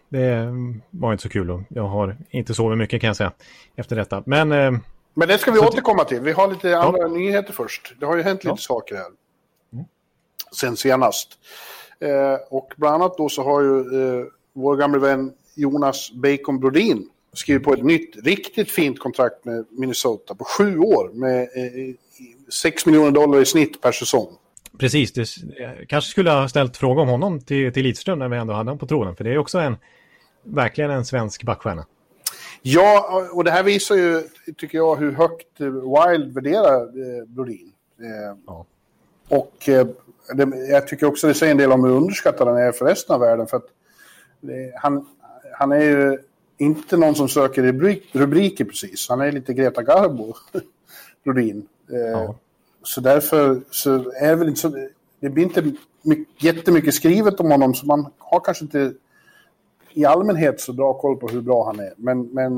det var inte så kul då. Jag har inte sovit mycket, kan jag säga, efter detta. Men... Eh... Men det ska vi återkomma till. Vi har lite ja. andra nyheter först. Det har ju hänt lite ja. saker här. Mm. Sen senast. Eh, och bland annat då så har ju eh, vår gamla vän Jonas Bacon Brodin skrivit på ett nytt, riktigt fint kontrakt med Minnesota på sju år med eh, sex miljoner dollar i snitt per säsong. Precis. Det, jag kanske skulle ha ställt fråga om honom till, till Lidström när vi ändå hade honom på tronen. För det är också en, verkligen en svensk backstjärna. Ja, och det här visar ju, tycker jag, hur högt Wild värderar eh, Brodin. Eh, ja. Och eh, det, jag tycker också det säger en del om hur underskattad han är för resten av världen. För att eh, han, han är ju inte någon som söker rubrik, rubriker precis. Han är lite Greta Garbo, Brodin. Eh, ja. Så därför så är det väl inte så... Det blir inte mycket, jättemycket skrivet om honom, så man har kanske inte... i allmänhet så bra koll på hur bra han är. Men, men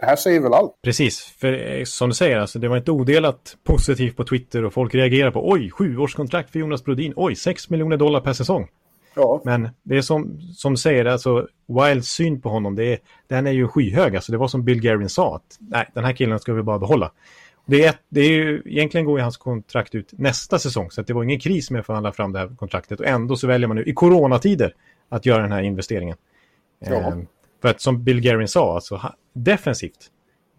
det här säger väl allt. Precis, för som du säger, alltså, det var inte odelat positivt på Twitter och folk reagerar på oj, sjuårskontrakt för Jonas Brodin, oj, sex miljoner dollar per säsong. Ja. Men det är som, som du säger, alltså, Wilds syn på honom, det är, den är ju skyhög. Alltså, det var som Bill Guerin sa, att nej, den här killen ska vi bara behålla. Det är, det är ju, egentligen går ju hans kontrakt ut nästa säsong, så att det var ingen kris med att förhandla fram det här kontraktet. Och ändå så väljer man nu i coronatider att göra den här investeringen. Ja. För att som Bill Guerin sa, alltså, defensivt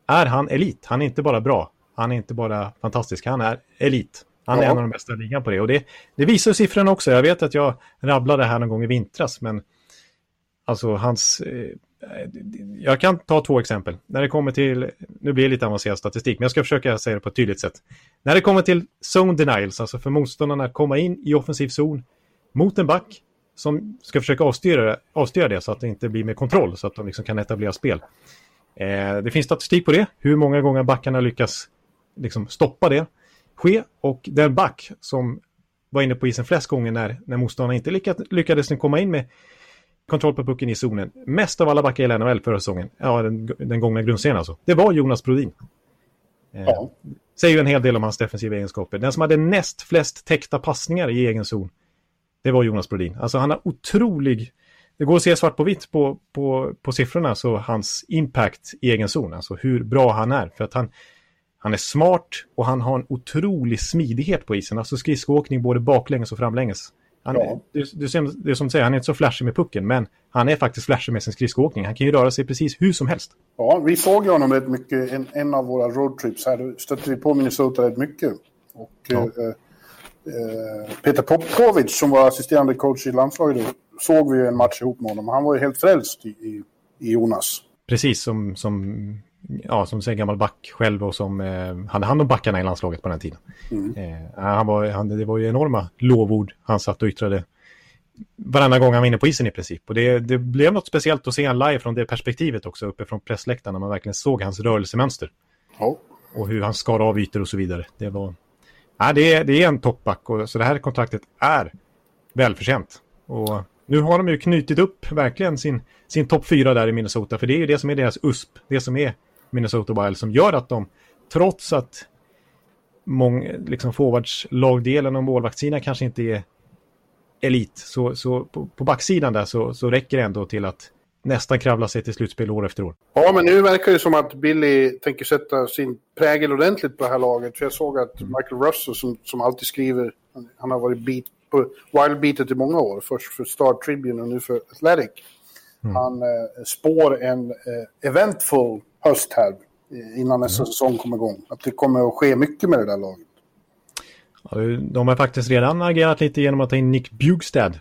är han elit. Han är inte bara bra, han är inte bara fantastisk, han är elit. Han ja. är en av de bästa ligan på det. Och det, det visar siffrorna också. Jag vet att jag rabblade här någon gång i vintras, men alltså hans... Eh, jag kan ta två exempel. När det kommer till... Nu blir det lite avancerad statistik, men jag ska försöka säga det på ett tydligt sätt. När det kommer till zone denials, alltså för motståndarna att komma in i offensiv zon mot en back som ska försöka avstyra, avstyra det så att det inte blir med kontroll, så att de liksom kan etablera spel. Eh, det finns statistik på det, hur många gånger backarna lyckas liksom stoppa det ske, och den back som var inne på isen flest gånger när, när motståndarna inte lyckat, lyckades komma in med kontroll på pucken i zonen, mest av alla backar i N H L förra säsongen, ja, den, den gångna grundserien alltså, det var Jonas Brodin. Eh, ja. säger ju en hel del om hans defensiva egenskaper. Den som hade näst flest täckta passningar i egen zon, det var Jonas Brodin. Alltså han har otrolig... Det går att se svart på vitt på, på, på siffrorna, så hans impact i egen zon, alltså hur bra han är. För att han, han är smart och han har en otrolig smidighet på isen. Alltså skridskoåkning både baklänges och framlänges. Han, ja. du, du ser, det är som du säger, han är inte så flashig med pucken, men han är faktiskt flashig med sin skridskoåkning. Han kan ju röra sig precis hur som helst. Ja, vi såg ju honom rätt mycket en, en av våra roadtrips här. Då stötte vi på Minnesota rätt mycket. Och ja. eh, eh, Peter Popovic som var assisterande coach i landslaget, såg vi en match ihop med honom. Han var ju helt frälst i, i, i Jonas. Precis, som, som, ja, som en gammal back själv och som eh, hade hand om backarna i landslaget på den tiden. Mm. Eh, han var, han, det var ju enorma lovord han satt och yttrade varannan gång han var inne på isen i princip. Och det, det blev något speciellt att se han live från det perspektivet också, uppe från pressläktaren, när man verkligen såg hans rörelsemönster. Oh. Och hur han skar av ytor och så vidare. Det, var, ja, det, det är en toppback, och så det här kontraktet är välförtjänt. Och nu har de ju knutit upp verkligen sin, sin topp fyra där i Minnesota. För det är ju det som är deras U S P. Det som är Minnesota Wild, som gör att de, trots att många, liksom forwardslagdelen och målvaktssidan kanske inte är elit, så, så på, på backsidan där så, så räcker det ändå till att nästan kravla sig till slutspel år efter år. Ja, men nu verkar det som att Billy tänker sätta sin prägel ordentligt på det här laget. För jag såg att Michael Russell, som, som alltid skriver, han har varit beat Wild-beatet i många år, först för Star Tribune och nu för Athletic. Mm. Han eh, spår en eh, eventful höst här eh, innan nästa mm. säsong kommer igång. Att det kommer att ske mycket med det där laget. Ja, de har faktiskt redan agerat lite genom att ta in Nick Bjugstad,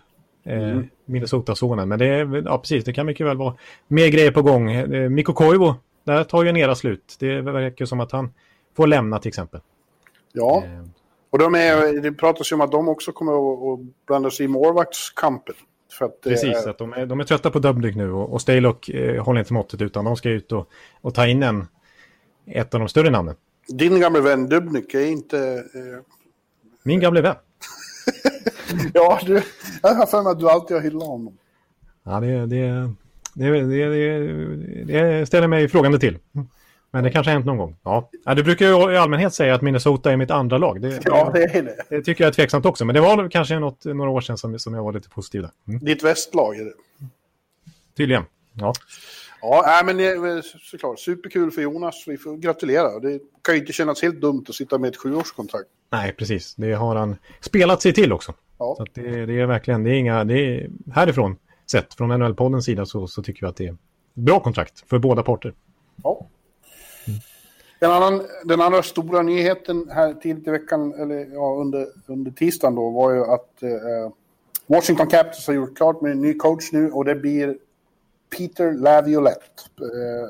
eh, mm. Minnesota-sonen. Men det, är, ja, precis, det kan mycket väl vara mer grejer på gång. Eh, Mikko Koivu, där tar ju en era slut. Det verkar som att han får lämna till exempel. Ja. Eh, Och de är, det pratas ju om att de också kommer att blanda sig i målvaktskampen. För att Precis, är... att de, är, de är trötta på Dubnyk nu, och, och Stalock eh, håller inte måttet, utan de ska ut och, och ta in en, ett av de större namnen. Din gamla vän Dubnyk är inte... Eh... Min gamla vän? Ja, du, jag har för mig att du alltid har hyllat honom. Ja, det, det, det, det, det, det ställer mig frågande till. Men det kanske har hänt någon gång. Ja. Du brukar ju i allmänhet säga att Minnesota är mitt andra lag. Det, ja, det är det. Det tycker jag är tveksamt också. Men det var kanske något, några år sedan som, som jag var lite positiv där. Mm. Ditt västlag är det. Tydligen, ja. Ja, men det är såklart superkul för Jonas. Vi får gratulera. Det kan ju inte kännas helt dumt att sitta med ett sjuårskontrakt. Nej, precis. Det har han spelat sig till också. Ja. Så att det, det är verkligen, det är inga, det är härifrån sett. Från N H L-poddens sida så, så tycker vi att det är bra kontrakt för båda parter. Ja. Den, annan, den andra stora nyheten här tidigt i veckan, eller ja, under, under tisdagen då, var ju att eh, Washington Capitals har gjort klart med en ny coach nu, och det blir Peter Laviolette. Eh,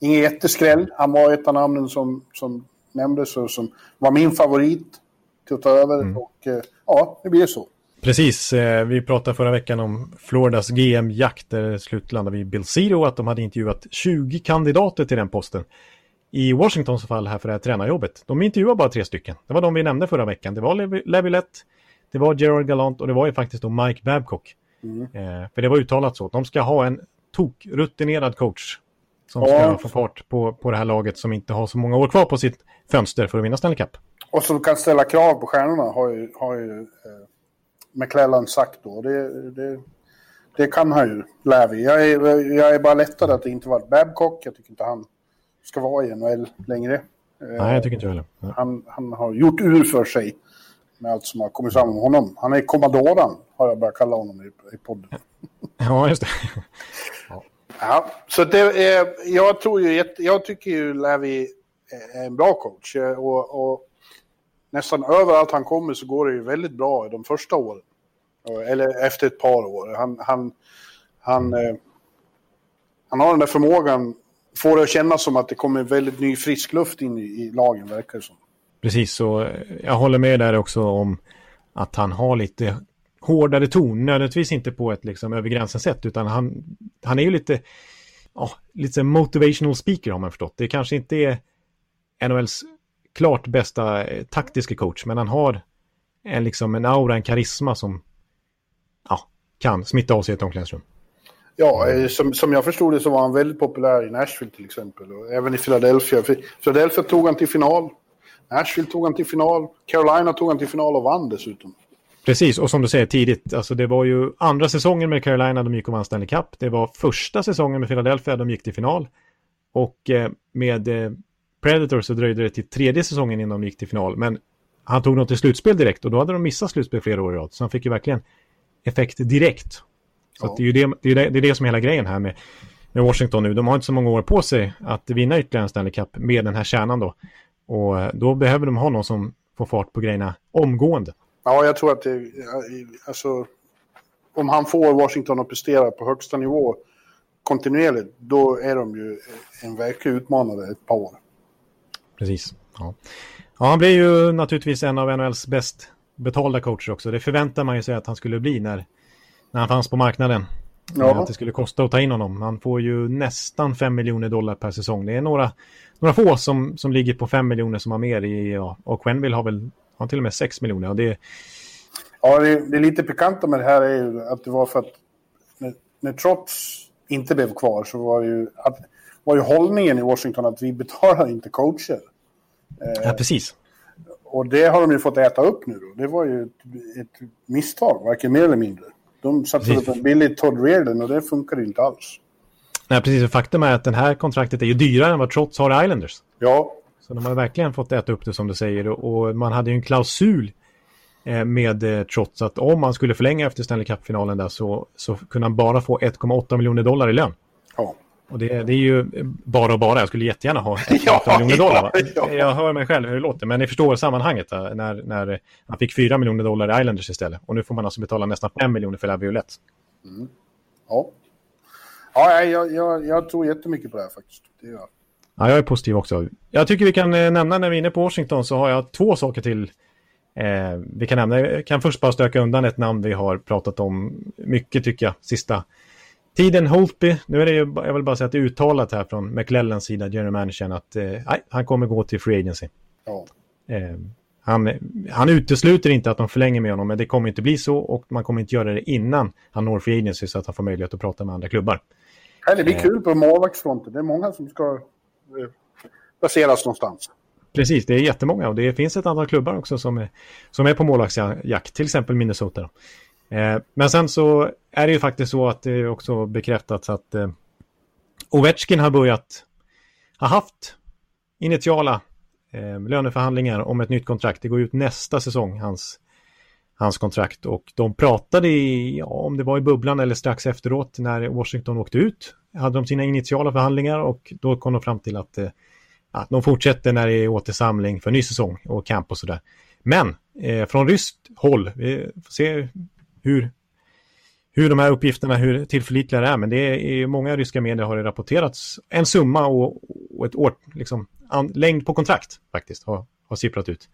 ingen jätteskräll, han var ett av namnen som, som nämndes och som var min favorit till att ta över, mm. och eh, ja, det blir så. Precis, eh, vi pratade förra veckan om Floridas G M-jakt, där slutlandade vi Bill Zito, att de hade intervjuat tjugo kandidater till den posten. I Washingtons fall här för det här tränarjobbet. De intervjuar bara tre stycken. Det var de vi nämnde förra veckan. Det var Laviolette, det var Gerard Gallant och det var ju faktiskt då Mike Babcock. Mm. Eh, för det var uttalat så att de ska ha en tokrutinerad coach som ja. ska få fart på, på det här laget, som inte har så många år kvar på sitt fönster för att vinna Stanley Cup. Och som kan ställa krav på stjärnorna, har ju, har ju eh, McClellan sagt då. Det, det, det kan han ju, Lavi. Jag är, jag är bara lättad att det inte var Babcock. Jag tycker inte han ska vara i N H L längre. Nej, jag tycker inte heller. Ja. Han, han har gjort ur för sig med allt som har kommit fram med honom. Han är kommandoran, har jag börjat kalla honom i, i podden. Ja, just det. Ja. Ja, så det är, jag, tror ju, jag tycker ju Lavi är en bra coach. Och, och nästan överallt han kommer så går det ju väldigt bra de första åren. Eller efter ett par år. Han, han, han, mm. han har den där förmågan, får det att kännas som att det kommer väldigt ny frisk luft in i, i lagen, verkar det som. Precis, så jag håller med där också om att han har lite hårdare ton, nödvändigtvis inte på ett liksom övergränsens sätt, utan han, han är ju lite, ja, lite motivational speaker har man förstått. Det kanske inte är N H L:s klart bästa taktiska coach, men han har en, liksom en aura, en karisma som ja, kan smitta av sig i ett omklädningsrum. Ja, som, som jag förstod det så var han väldigt populär i Nashville till exempel, och även i Philadelphia. Philadelphia tog han till final. Nashville tog han till final, Carolina tog han till final och vann dessutom. Precis, och som du säger tidigt, alltså det var ju andra säsongen med Carolina, de gick och vann Stanley Cup. Det var första säsongen med Philadelphia, de gick till final. Och eh, med eh, Predators så dröjde det till tredje säsongen innan de gick till final. Men han tog något till slutspel direkt, och då hade de missat slutspel flera år i rad. Så han fick ju verkligen effekt direkt. Så ja. att det är ju det, det, är det, det är som hela grejen här med, med Washington nu. De har inte så många år på sig att vinna ytterligare en Stanley Cup med den här kärnan då. Och då behöver de ha någon som får fart på grejerna omgående. Ja, jag tror att det, alltså, om han får Washington att prestera på högsta nivå kontinuerligt, då är de ju en verklig utmanare ett par år. Precis, ja. Ja, han blir ju naturligtvis en av N H L:s bäst betalda coacher också. Det förväntar man ju sig att han skulle bli när, när han fanns på marknaden. Ja. Att det skulle kosta att ta in honom. Han får ju nästan fem miljoner dollar per säsong. Det är några, några få som, som ligger på fem miljoner som har mer i, ja. Och Quenneville har väl har till och med sex miljoner. Och det... Ja, det, det är lite pikanta med det här är ju att det var för att när, när Trots inte blev kvar så var ju, att, var ju hållningen i Washington att vi betalar inte coacher. Ja, precis. Eh, och det har de ju fått äta upp nu då. Det var ju ett, ett misstag, varken mer eller mindre. De satte upp en billig Todd Reardon och det funkar inte alls. Nej, precis. Faktum är att den här kontraktet är ju dyrare än vad Trots har Islanders. Ja. Så de har verkligen fått äta upp det som du säger. Och man hade ju en klausul med Trots att om man skulle förlänga efter Stanley Cup-finalen där så, så kunde han bara få en komma åtta miljoner dollar i lön. Ja. Och det, det är ju bara och bara. Jag skulle jättegärna ha åtta miljoner dollar. Ja. Jag hör mig själv hur det låter. Men ni förstår sammanhanget där, när, när han fick fyra miljoner dollar i Islanders istället. Och nu får man alltså betala nästan fem miljoner för Laviolette. Mm. Ja. Ja, jag, jag, jag tror jättemycket på det här faktiskt. Det gör. Ja, jag är positiv också. Jag tycker vi kan nämna, när vi är inne på Washington så har jag två saker till. Eh, vi kan nämna, jag kan först bara stöka undan ett namn vi har pratat om mycket tycker jag, sista tiden, Holtby. Nu är det ju, jag vill bara säga att det är uttalat här från McLellans sida, general managern, att eh, nej, han kommer gå till free agency. Ja. Eh, han, han utesluter inte att de förlänger med honom, men det kommer inte bli så och man kommer inte göra det innan han når free agency så att han får möjlighet att prata med andra klubbar. Ja, det blir kul på målvaktsfronten, det är många som ska placeras någonstans. Precis, det är jättemånga och det finns ett antal klubbar också som är, som är på målvaktsjakt, till exempel Minnesota. Eh, men sen så är det ju faktiskt så att det är också bekräftats att eh, Ovechkin har börjat, har haft initiala eh, löneförhandlingar om ett nytt kontrakt. Det går ut nästa säsong, hans, hans kontrakt, och de pratade i, ja, om det var i bubblan eller strax efteråt när Washington åkte ut, hade de sina initiala förhandlingar och då kom de fram till att eh, att de fortsätter när det är återsamling för ny säsong och camp och sådär. Men eh, från ryskt håll, vi får se hur, hur de här uppgifterna, hur tillförlitliga det är. Men det är många ryska medier har det rapporterats. En summa och, och ett år, liksom, an, längd på kontrakt faktiskt har, har sipprat ut.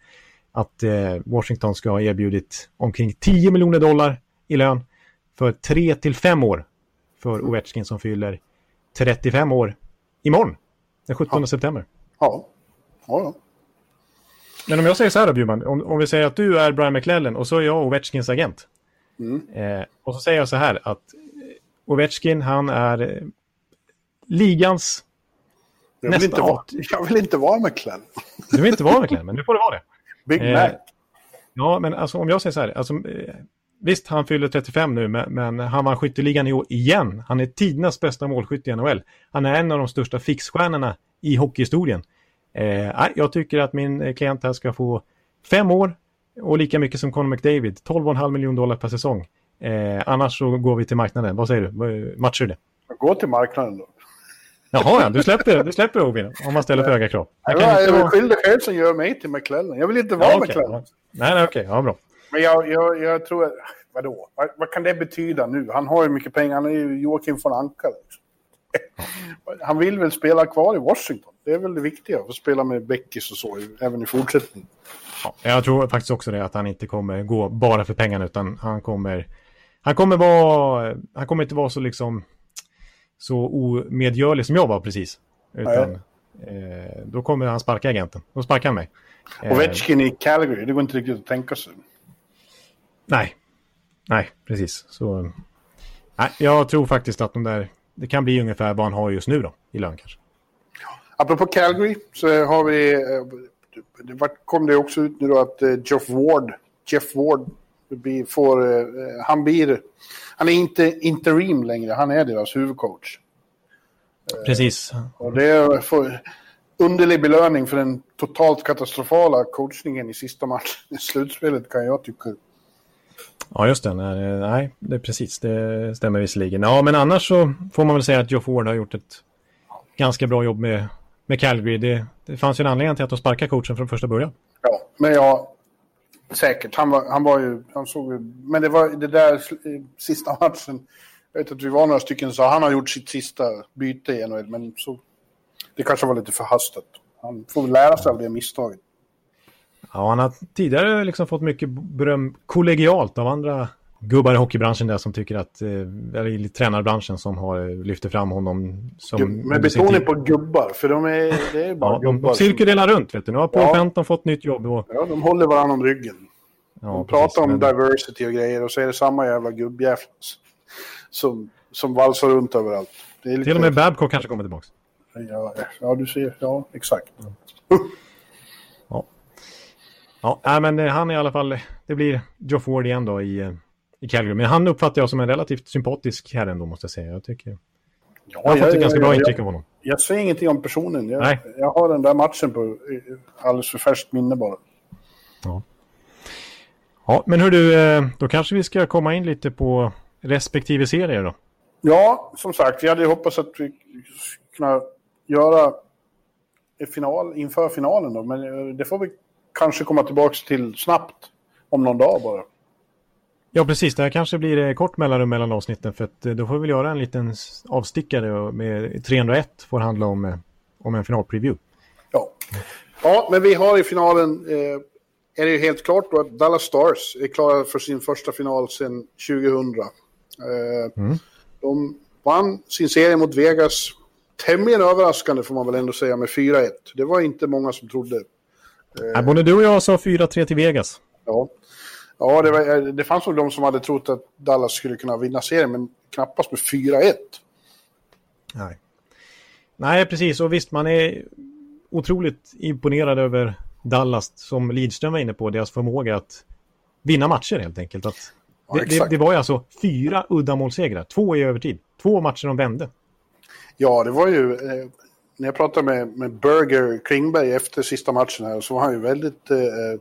Att eh, Washington ska ha erbjudit omkring tio miljoner dollar i lön för tre till fem år för Ovechkin som fyller trettiofem år imorgon, den sjuttonde september. Ja, ja, ja. Men om jag säger så här då, Bjurman, om, om vi säger att du är Brian McLellan och så är jag Ovechkins agent. Mm. Eh, och så säger jag så här att Ovechkin, han är eh, ligans jag vill, nästa inte vara, jag vill inte vara McLellan. Du vill inte vara McLellan, men nu får du vara det. Big Mac. Eh, ja, men alltså, om jag säger så här, alltså, eh, visst han fyller trettiofem nu, men, men han vann skytteligan i år igen. Han är tidernas bästa målskytt i N H L. Han är en av de största fixstjärnorna i hockeyhistorien. Eh, jag tycker att min klient här ska få fem år och lika mycket som Conor McDavid. tolv komma fem miljoner dollar per säsong. Eh, annars så går vi till marknaden. Vad säger du? Matchar det? Jag går till marknaden då. Jaha, ja, du släpper, du släpper Robin om man ställer för höga krav. Jag, jag, jag vara... skiljer själv som gör mig till McLellan. Jag vill inte vara ja, okay. McLellan. Nej, nej, okej. Okay. Ja, bra. Men jag, jag, jag tror... Vadå? Vad, vad kan det betyda nu? Han har ju mycket pengar. Han är ju Joakim von Anka. Han vill väl spela kvar i Washington. Det är väl det viktiga, att spela med Beckis och så även i fortsättningen. Ja, jag tror faktiskt också det, att han inte kommer gå bara för pengarna, utan han kommer han kommer vara han kommer inte vara så liksom så omedgörlig som jag var precis, utan eh, då kommer han sparka agenten. Då sparkar han mig. Ovechkin eh, i Calgary, det går inte riktigt att tänka sig. Nej. Nej, precis. Så nej, jag tror faktiskt att de där det kan bli ungefär vad han har just nu då, i lön kanske. Apropå Calgary så har vi det var, kom det också ut nu då att Jeff Ward, Jeff Ward blir, får, han blir, han är inte interim längre, han är deras huvudcoach. Precis. Och det är underlig belöning för den totalt katastrofala coachningen i sista matchen i slutspelet, kan jag tycka. Ja, just det. Nej, nej, det är precis. Det stämmer visserligen. Ja, men annars så får man väl säga att Jeff Ward har gjort ett ganska bra jobb med, med Calgary. Det, det fanns ju en anledning till att de sparkade coachen från första början. Ja, men ja, säkert. Han var, han var ju, han såg ju, men det var det där sista matchen. Jag vet att vi var några stycken så han har gjort sitt sista byte i N H L, men så det kanske var lite förhastat. Han får lära sig av det misstaget. Ja, han har tidigare liksom fått mycket beröm kollegialt av andra gubbar i hockeybranschen där som tycker att, eller i tränarbranschen som har lyft fram honom. Som men betoning på gubbar, för de är, det är bara ja, gubbar. De cirkulerar som... runt, vet du. Nu har Paul ja. Fenton fått nytt jobb. Och... Ja, de håller varandra om ryggen. De ja, pratar precis, om men... diversity och grejer och så är det samma jävla gubbjävlar som, som valsar runt överallt. Det är lite... Till och med Babcock kanske kommer tillbaka. Ja, ja, du ser. Ja, exakt. Ja. Ja, men han är i alla fall, det blir Jeff Ward igen då i, i Calgary. Men han uppfattar jag som en relativt sympatisk herre ändå, måste jag säga. Jag tycker ja, jag har fått ett ganska bra intryck av honom. Jag säger ingenting om personen. Jag, Nej. jag har den där matchen på alldeles för färskt minne bara. Ja. Ja, men hör du, då kanske vi ska komma in lite på respektive serier då. Ja, som sagt, vi hade hoppats att vi kunna göra final inför finalen då, men det får vi kanske komma tillbaka till snabbt om någon dag bara. Ja, precis. Det här kanske blir kort mellanrum mellan avsnitten, för att då får vi göra en liten avstickare med tre noll ett får handla om, om en finalpreview. Ja. Ja, men vi har i finalen eh, är det ju helt klart då att Dallas Stars är klara för sin första final sedan tjugohundra. Eh, mm. De vann sin serie mot Vegas tämligen överraskande, får man väl ändå säga, med fyra ett. Det var inte många som trodde. Ja, både du och jag sa fyra tre till Vegas. Ja, ja det, var, det fanns nog de som hade trott att Dallas skulle kunna vinna serien, men knappast med fyra ett. Nej. Nej, precis. Och visst, man är otroligt imponerad över Dallas, som Lidström var inne på, deras förmåga att vinna matcher helt enkelt. Att ja, det, det, det var ju alltså fyra uddamålssegrar, två i övertid, två matcher de vände. Ja, det var ju... Eh, när jag pratade med, med Berger Klingberg efter sista matchen här, så var han ju väldigt eh,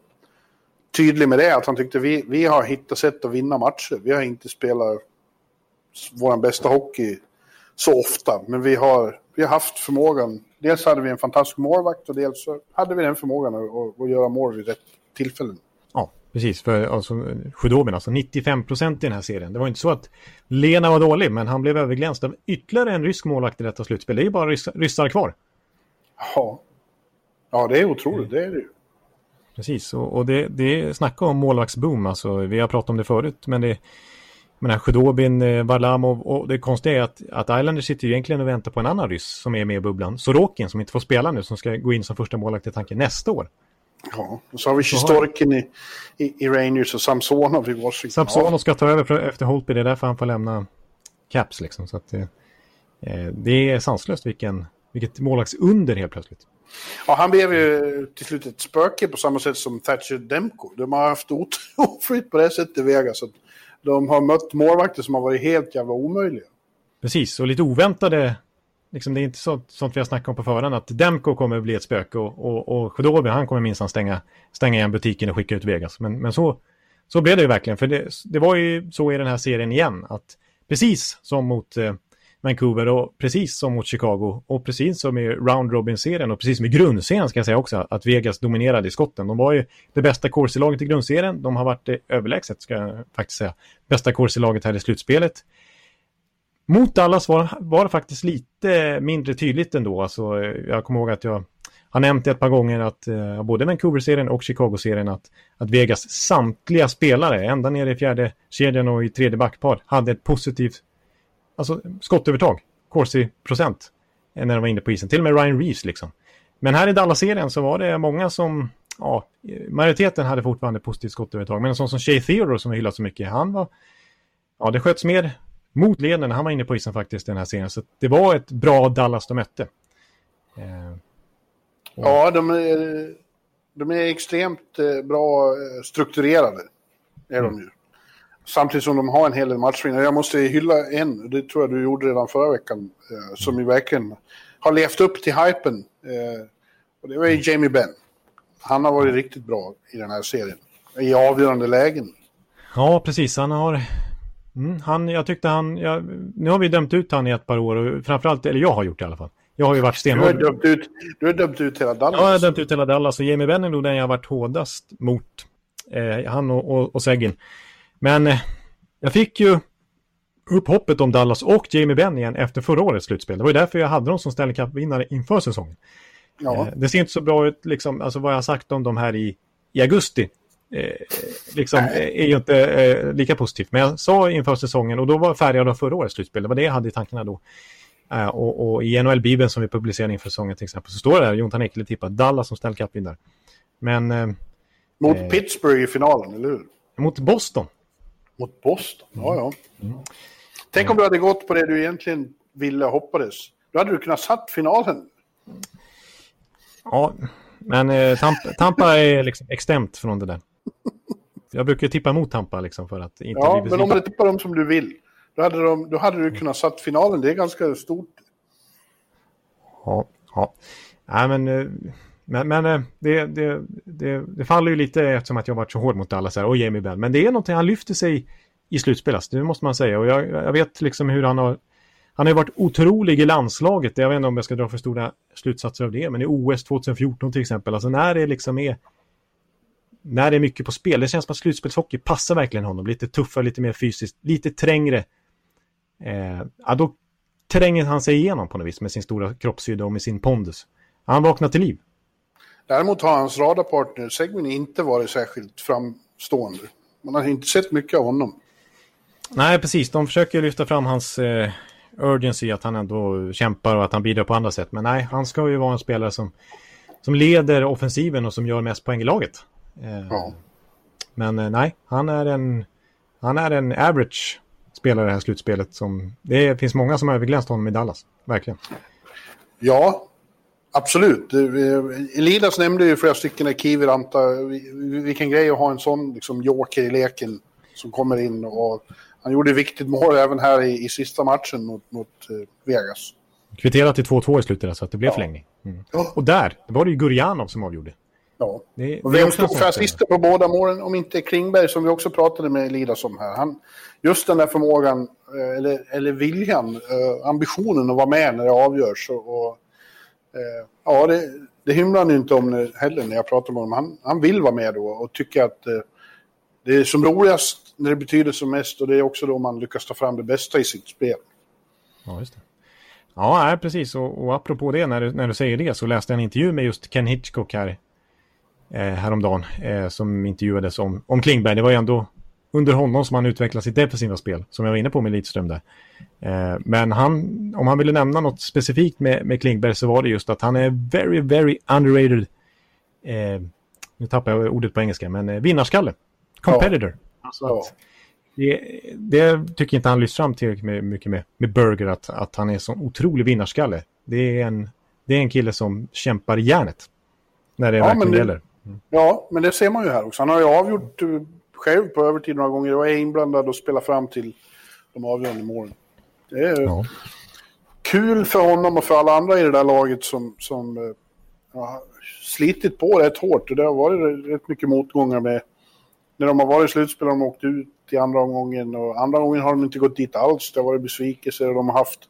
tydlig med det. Att han tyckte vi, vi har hittat sätt att vinna matcher. Vi har inte spelat vår bästa hockey så ofta. Men vi har, vi har haft förmågan. Dels hade vi en fantastisk målvakt och dels hade vi den förmågan att, att, att göra mål vid rätt tillfällen. Ja, precis. För alltså, Sjödobin, alltså nittiofem procent i den här serien. Det var inte så att Lena var dålig, men han blev överglänst av ytterligare en rysk målvakt i detta slutspel. Det är ju bara ryssar, ryssar kvar. Ja. Ja, det är otroligt. Det är det ju. Precis. Och, och det, det snackar om målvaktsboom. Alltså, vi har pratat om det förut, men det men Sjödobin, Varlamov och det konstiga är att, att Islanders sitter ju egentligen och väntar på en annan ryss som är med i bubblan. Sorokin, som inte får spela nu, som ska gå in som första målvakt i tanken nästa år. Ja, och så har vi Kistorkin i, i, i Rangers och Samsonov i Washington. Samsonov ska ta över för, efter Holtby, det är därför han får lämna Caps liksom. Så att det, eh, det är sanslöst vilken, vilket målvakts under helt plötsligt. Ja, han blev ju till slut ett spöke på samma sätt som Thatcher Demko. De har haft oflyt på det sättet i Vegas. Så att de har mött målvakter som har varit helt jävla omöjliga. Precis, och lite oväntade... Liksom, det är inte sånt, sånt vi har snackat om på förhand, att Demko kommer att bli ett spöke och, och, och Sjödobi, han kommer minsann stänga, stänga igen butiken och skicka ut Vegas. Men, men så, så blev det ju verkligen, för det, det var ju så i den här serien igen, att precis som mot eh, Vancouver och precis som mot Chicago och precis som i Round Robin-serien och precis som i grundserien ska jag säga också, att Vegas dominerade i skotten. De var ju det bästa korsilaget i grundserien, de har varit eh, överlägset ska jag faktiskt säga, bästa korsilaget här i slutspelet. Mot Dallas var, var det faktiskt lite mindre tydligt ändå. Alltså, jag kommer ihåg att jag har nämnt det ett par gånger att eh, både Vancouver-serien och Chicago-serien att, att Vegas samtliga spelare ända ner i fjärde kedjan och i tredje backpar hade ett positivt alltså, skottövertag, Corsi-procent när de var inne på isen. Till och med Ryan Reeves liksom. Men här i Dallas-serien så var det många som, ja, majoriteten hade fortfarande positivt skottövertag. Men en sån som Shea Theodore som vi hyllat så mycket, han var, ja det sköts mer mot leden, han var inne på isen faktiskt den här serien. Så det var ett bra Dallas de mötte. Eh, och... Ja, de, de är extremt bra strukturerade. Är mm. de ju. Samtidigt som de har en hel del matchvinnare. Jag måste hylla en, det tror jag du gjorde redan förra veckan, eh, som ju verkligen har levt upp till hypen. Eh, och det var ju Jamie Benn. Han har varit riktigt bra i den här serien. I avgörande lägen. Ja, precis. Han har... Mm, han, jag tyckte han... Jag, nu har vi dömt ut han i ett par år. Och framförallt, eller jag har gjort det i alla fall. Jag har ju varit stenhård. Du har dömt ut, du har dömt ut hela Dallas. Ja, jag har dömt ut hela Dallas. Och Jamie Benn är nog den jag har varit hårdast mot. Eh, han och, och, och Seguin. Men eh, jag fick ju upp hoppet om Dallas och Jamie Benn igen efter förra årets slutspel. Det var ju därför jag hade dem som Stanley Cup-vinnare inför säsongen. Ja. Eh, det ser inte så bra ut, liksom, alltså vad jag har sagt om dem här i, i augusti. Eh, liksom, är ju inte eh, lika positivt. Men jag sa inför säsongen, och då var färgad av förra årets slutspel. Det var det jag hade i tankarna då. Eh, och, och i N H L-bibeln som vi publicerade inför säsongen till exempel, så står det där Jonathan Hallå-Ekeliv tippar Dallas som Stanley Cup-vinnare. Men... Eh, mot eh, Pittsburgh i finalen, eller hur? Mot Boston. Mot Boston, ja ja. Mm. Tänk om du hade gått på det du egentligen ville hoppades. Då hade du kunnat satt finalen. Ja, men eh, Tampa, Tampa är liksom extremt från det där. Jag brukar tippa emot Tampa liksom för att inte ja, bli besviken. Men om du tippar dem som du vill, då hade, de, då hade du kunnat satt finalen. Det är ganska stort. Ja, ja. Nej, men... Eh... Men, men det, det, det, det faller ju lite eftersom att jag varit så hård mot alla så här, och Jamie Benn. Men det är någonting, han lyfter sig i slutspelas, det måste man säga. Och jag, jag vet liksom hur han har, han har varit otrolig i landslaget. Jag vet inte om jag ska dra för stora slutsatser av det. Men i O S tjugo fjorton till exempel, alltså när det liksom är, när det är mycket på spel. Det känns som att slutspelshockey passar verkligen honom. Lite tuffare, lite mer fysiskt, lite trängre. Eh, ja, då tränger han sig igenom på något vis med sin stora kroppshydda och med sin pondus. Han vaknar till liv. Däremot har hans radarpartner Seguin inte varit särskilt framstående. Man har inte sett mycket av honom. Nej, precis. De försöker lyfta fram hans eh, urgency, att han ändå kämpar och att han bidrar på andra sätt. Men nej, han ska ju vara en spelare som, som leder offensiven och som gör mest poäng i laget. Eh, ja. Men eh, nej, han är en, han är en average spelare i det här slutspelet. Som, det finns många som har överglänst honom i Dallas, verkligen. Ja, absolut. Elias nämnde ju flera stycken i Kiviranta. Vilken grej att ha en sån liksom joker i leken som kommer in. Och han gjorde viktigt mål även här i, i sista matchen mot, mot Vegas. Kvitterat till två två i slutet så att det blev ja. förlängning. Mm. Ja. Och där, det var det ju Gurjanov som avgjorde. Ja. Det, och vem stod för assisten på båda målen om inte Klingberg som vi också pratade med Elias om här. Han, just den där förmågan, eller, eller viljan, ambitionen att vara med när det avgörs och, och ja, det, det hymlar han ju inte om heller när jag pratar med honom. Han, han vill vara med då och tycker att eh, det är som roligast när det betyder som mest, och det är också då man lyckas ta fram det bästa i sitt spel. Ja, just det. Ja, nej, precis. Och, och apropå det, när du, när du säger det så läste jag en intervju med just Ken Hitchcock här eh, häromdagen eh, som intervjuades om, om Klingberg. Det var ju ändå under honom som han utvecklade sitt defensiva spel, som jag var inne på med Lidström där. Eh, men han, om han ville nämna något specifikt med, med Klingberg så var det just att han är very, very underrated. Eh, nu tappar jag ordet på engelska, men eh, vinnarskalle. Competitor. Ja. Alltså ja. Att, det, det tycker inte han lyfts fram tillräckligt med, mycket med, med Burger, att, att han är en sån otrolig vinnarskalle. Det är en, det är en kille som kämpar i hjärnet när det ja, verkligen det, gäller. Mm. Ja, men det ser man ju här också. Han har ju avgjort... själv på övertid några gånger och är inblandad och spelar fram till de avgörande målen. Det är ja. kul för honom och för alla andra i det där laget som, som ja, slitit på rätt hårt, och det har varit rätt mycket motgångar med när de har varit i slutspel och de har åkt ut i andra omgången, och andra gången har de inte gått dit alls. Det har varit besvikelser och de har haft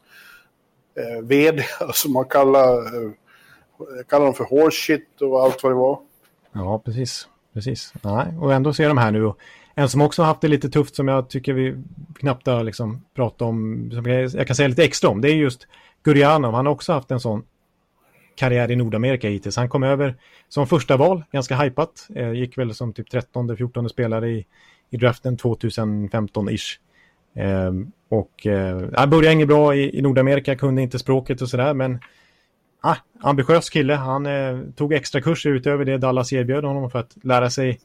eh, vd som har kallat eh, kallar dem för horseshit och allt vad det var. Ja, precis. Precis. Nej. Och ändå ser de här nu. Och en som också har haft det lite tufft som jag tycker vi knappt har liksom pratat om, som jag kan säga lite extra om, det är just Gurjanov. Han har också haft en sån karriär i Nordamerika hittills. Han kom över som första val, ganska hypat. Eh, gick väl som typ trettonde fjortonde spelare i, i draften tjugofemton-ish. Eh, och eh, började inget bra i, i Nordamerika, kunde inte språket och sådär, men Ah, ambitiös kille. Han eh, tog extra kurser utöver det Dallas erbjöd honom för att lära sig,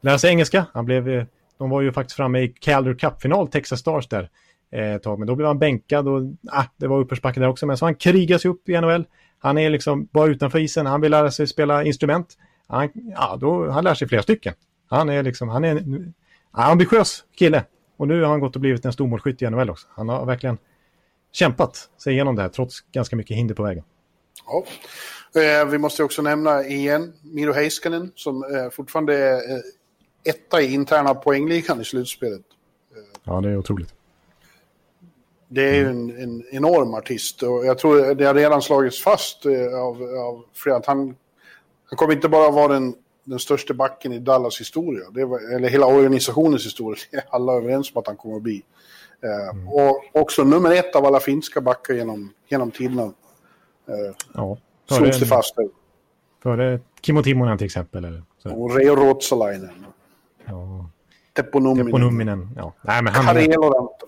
lära sig engelska. Han blev, eh, de var ju faktiskt framme i Calder Cup-final, Texas Stars där eh, tag. Men då blev han bänkad och ah, det var uppersbacke där också. Men så han krigas upp i N H L. Han är liksom bara utanför isen. Han vill lära sig spela instrument. han, ja, då, han lär sig flera stycken. Han är liksom, han är en ambitiös kille. Och nu har han gått och blivit en stormålskytt i N H L också. Han har verkligen kämpat sig igenom det här trots ganska mycket hinder på vägen. Ja. Eh, vi måste också nämna igen Miro Heiskanen som eh, fortfarande är eh, etta i interna poängligan i slutspelet. Eh, ja, det är otroligt. Det är ju mm. en, en enorm artist och jag tror det har redan slagits fast eh, av, av Fred att han, han kommer inte bara vara den, den största backen i Dallas historia, det var, eller hela organisationens historia, det är alla överens om att han kommer att bli. Eh, mm. Och också nummer ett av alla finska backar genom, genom tiderna. Eh, ja. Slogs det fast nu. Före Kimmo Timonen till exempel. Eller? Så. Och Reo Rootsalainen. Ja. Teponominen. Teponominen. Ja. Nej, men han... Karel och Ranto.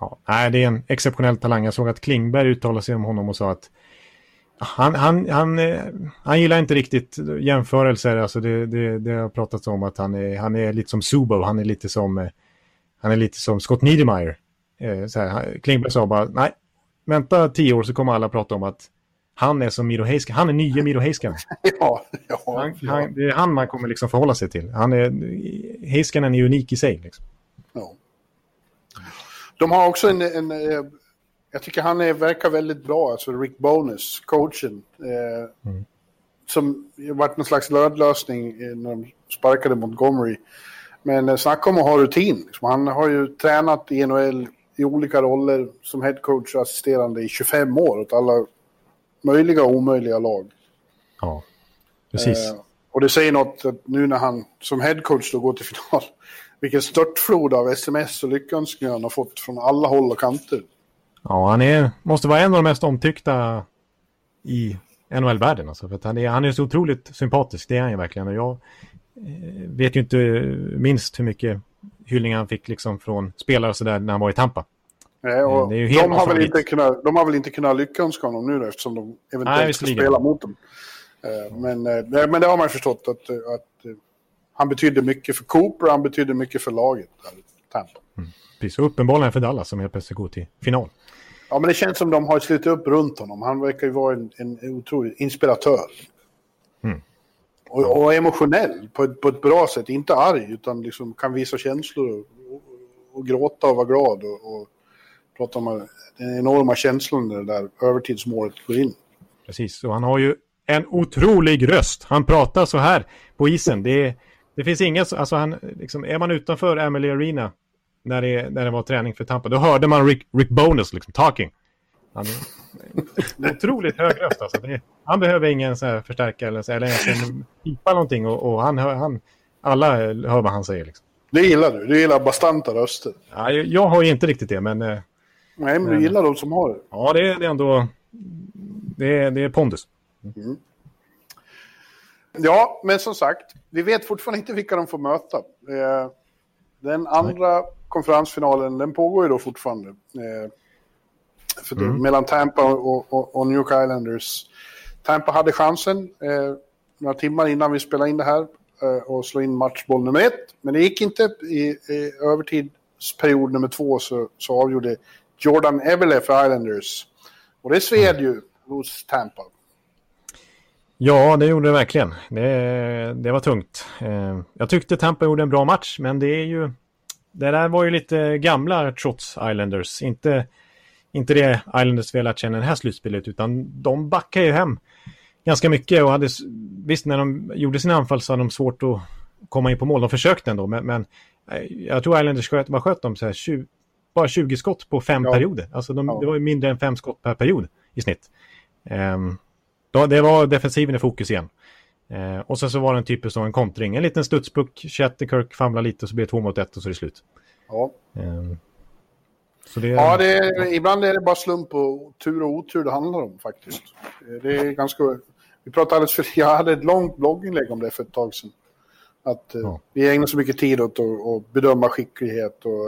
Ja. Nej, det är en exceptionell talang. Jag såg att Klingberg uttalade sig om honom och sa att han, han, han, han, han gillar inte riktigt jämförelser. Alltså det, det, det har pratats om att han är, han är lite som Zubo. Han är lite som, han är lite som Scott Niedermayer. Så här, Klingberg sa bara, nej, vänta tio år så kommer alla prata om att han är som Miro Heiskanen. Han är nya Miro Heiskanen. Ja, ja, han, ja. Han, det är han man kommer liksom förhålla sig till. Han är, Heiskanen är unik i sig. Liksom. Ja. De har också en, en... Jag tycker han är, verkar väldigt bra. Alltså Rick Bowness, coachen. Eh, mm. Som varit någon slags lödlösning när de sparkade Montgomery. Men snacka om att ha rutin. Liksom. Han har ju tränat i N H L i olika roller som headcoach och assisterande i tjugofem år åt alla... möjliga och omöjliga lag. Ja, precis. Eh, och det säger något att nu när han som headcoach då går till final, vilken störtflod av sms och lyckönskningar han har fått från alla håll och kanter. Ja, han är, måste vara en av de mest omtyckta i N H L-världen. Alltså, för att han, är, han är så otroligt sympatisk, det är han ju verkligen. Och jag eh, vet ju inte minst hur mycket hyllningar han fick liksom, från spelare och sådär när han var i Tampa. Nej, och det är ju helt de, har väl inte kunnat, de har väl inte kunnat lyckönska honom nu då, eftersom de eventuellt nej, ska spela mot dem. Men, men det har man förstått att, att han betyder mycket för Cooper och han betyder mycket för laget. Tampa. Mm. Precis, och uppenbarligen för Dallas som helt plötsligt går till final. Ja, men det känns som de har slutit upp runt honom. Han verkar ju vara en, en otrolig inspiratör. Mm. Och, och emotionell på ett, på ett bra sätt. Inte arg utan liksom kan visa känslor och, och, och gråta och vara glad och, och att de den enorma känslan när det där övertidsmålet går in. Precis, och han har ju en otrolig röst. Han pratar så här på isen. Det, det finns inget, alltså han, liksom, är man utanför Amalie Arena när det, när det var träning för Tampa, då hörde man Rick, Rick Bowness liksom, talking. Han är otroligt hög röst. Alltså. Det, han behöver ingen så här förstärkare eller, så, eller en pipa någonting och, och han, han, alla hör vad han säger. Liksom. Det gillar du, du gillar bastanta röster. Ja, jag, jag har ju inte riktigt det, men nej, men du gillar de som har det. Ja, det är, det är ändå... Det är, det är pondus. Mm. Ja, men som sagt, vi vet fortfarande inte vilka de får möta. Eh, den andra nej. konferensfinalen, den pågår ju då fortfarande. Eh, för mm. det, mellan Tampa och, och, och New York Islanders. Tampa hade chansen eh, några timmar innan vi spelade in det här eh, och slå in matchboll nummer ett. Men det gick inte. I, i övertidsperiod nummer två så, så avgjorde Jordan Eberle för Islanders. Och det sved ju hos Tampa. Ja, det gjorde det verkligen. Det, det var tungt. Jag tyckte Tampa gjorde en bra match, men det är ju... Det där var ju lite gamla trots Islanders. Inte, inte det Islanders velat känna i det här slutspelet, utan de backade ju hem ganska mycket. Och hade, visst, när de gjorde sina anfall så hade de svårt att komma in på mål. De försökte ändå, men, men jag tror Islanders sköt, vad sköt de så här tjugo bara tjugo skott på fem ja. perioder. Alltså de, ja. Det var ju mindre än fem skott per period i snitt. Um, då, det var defensiven i fokus igen. Uh, och sen så var det en typ av en kontring. En liten studspuck, Shatterkirk famlar lite och så blir det två mot ett och så är det slut. Ja. Um, så det, ja, det är, ibland är det bara slump och tur och otur det handlar om faktiskt. Det är ganska... Vi pratade alldeles för... Jag hade ett långt blogginlägg om det för ett tag sedan. Att uh, ja. vi ägnar så mycket tid åt att bedöma skicklighet och...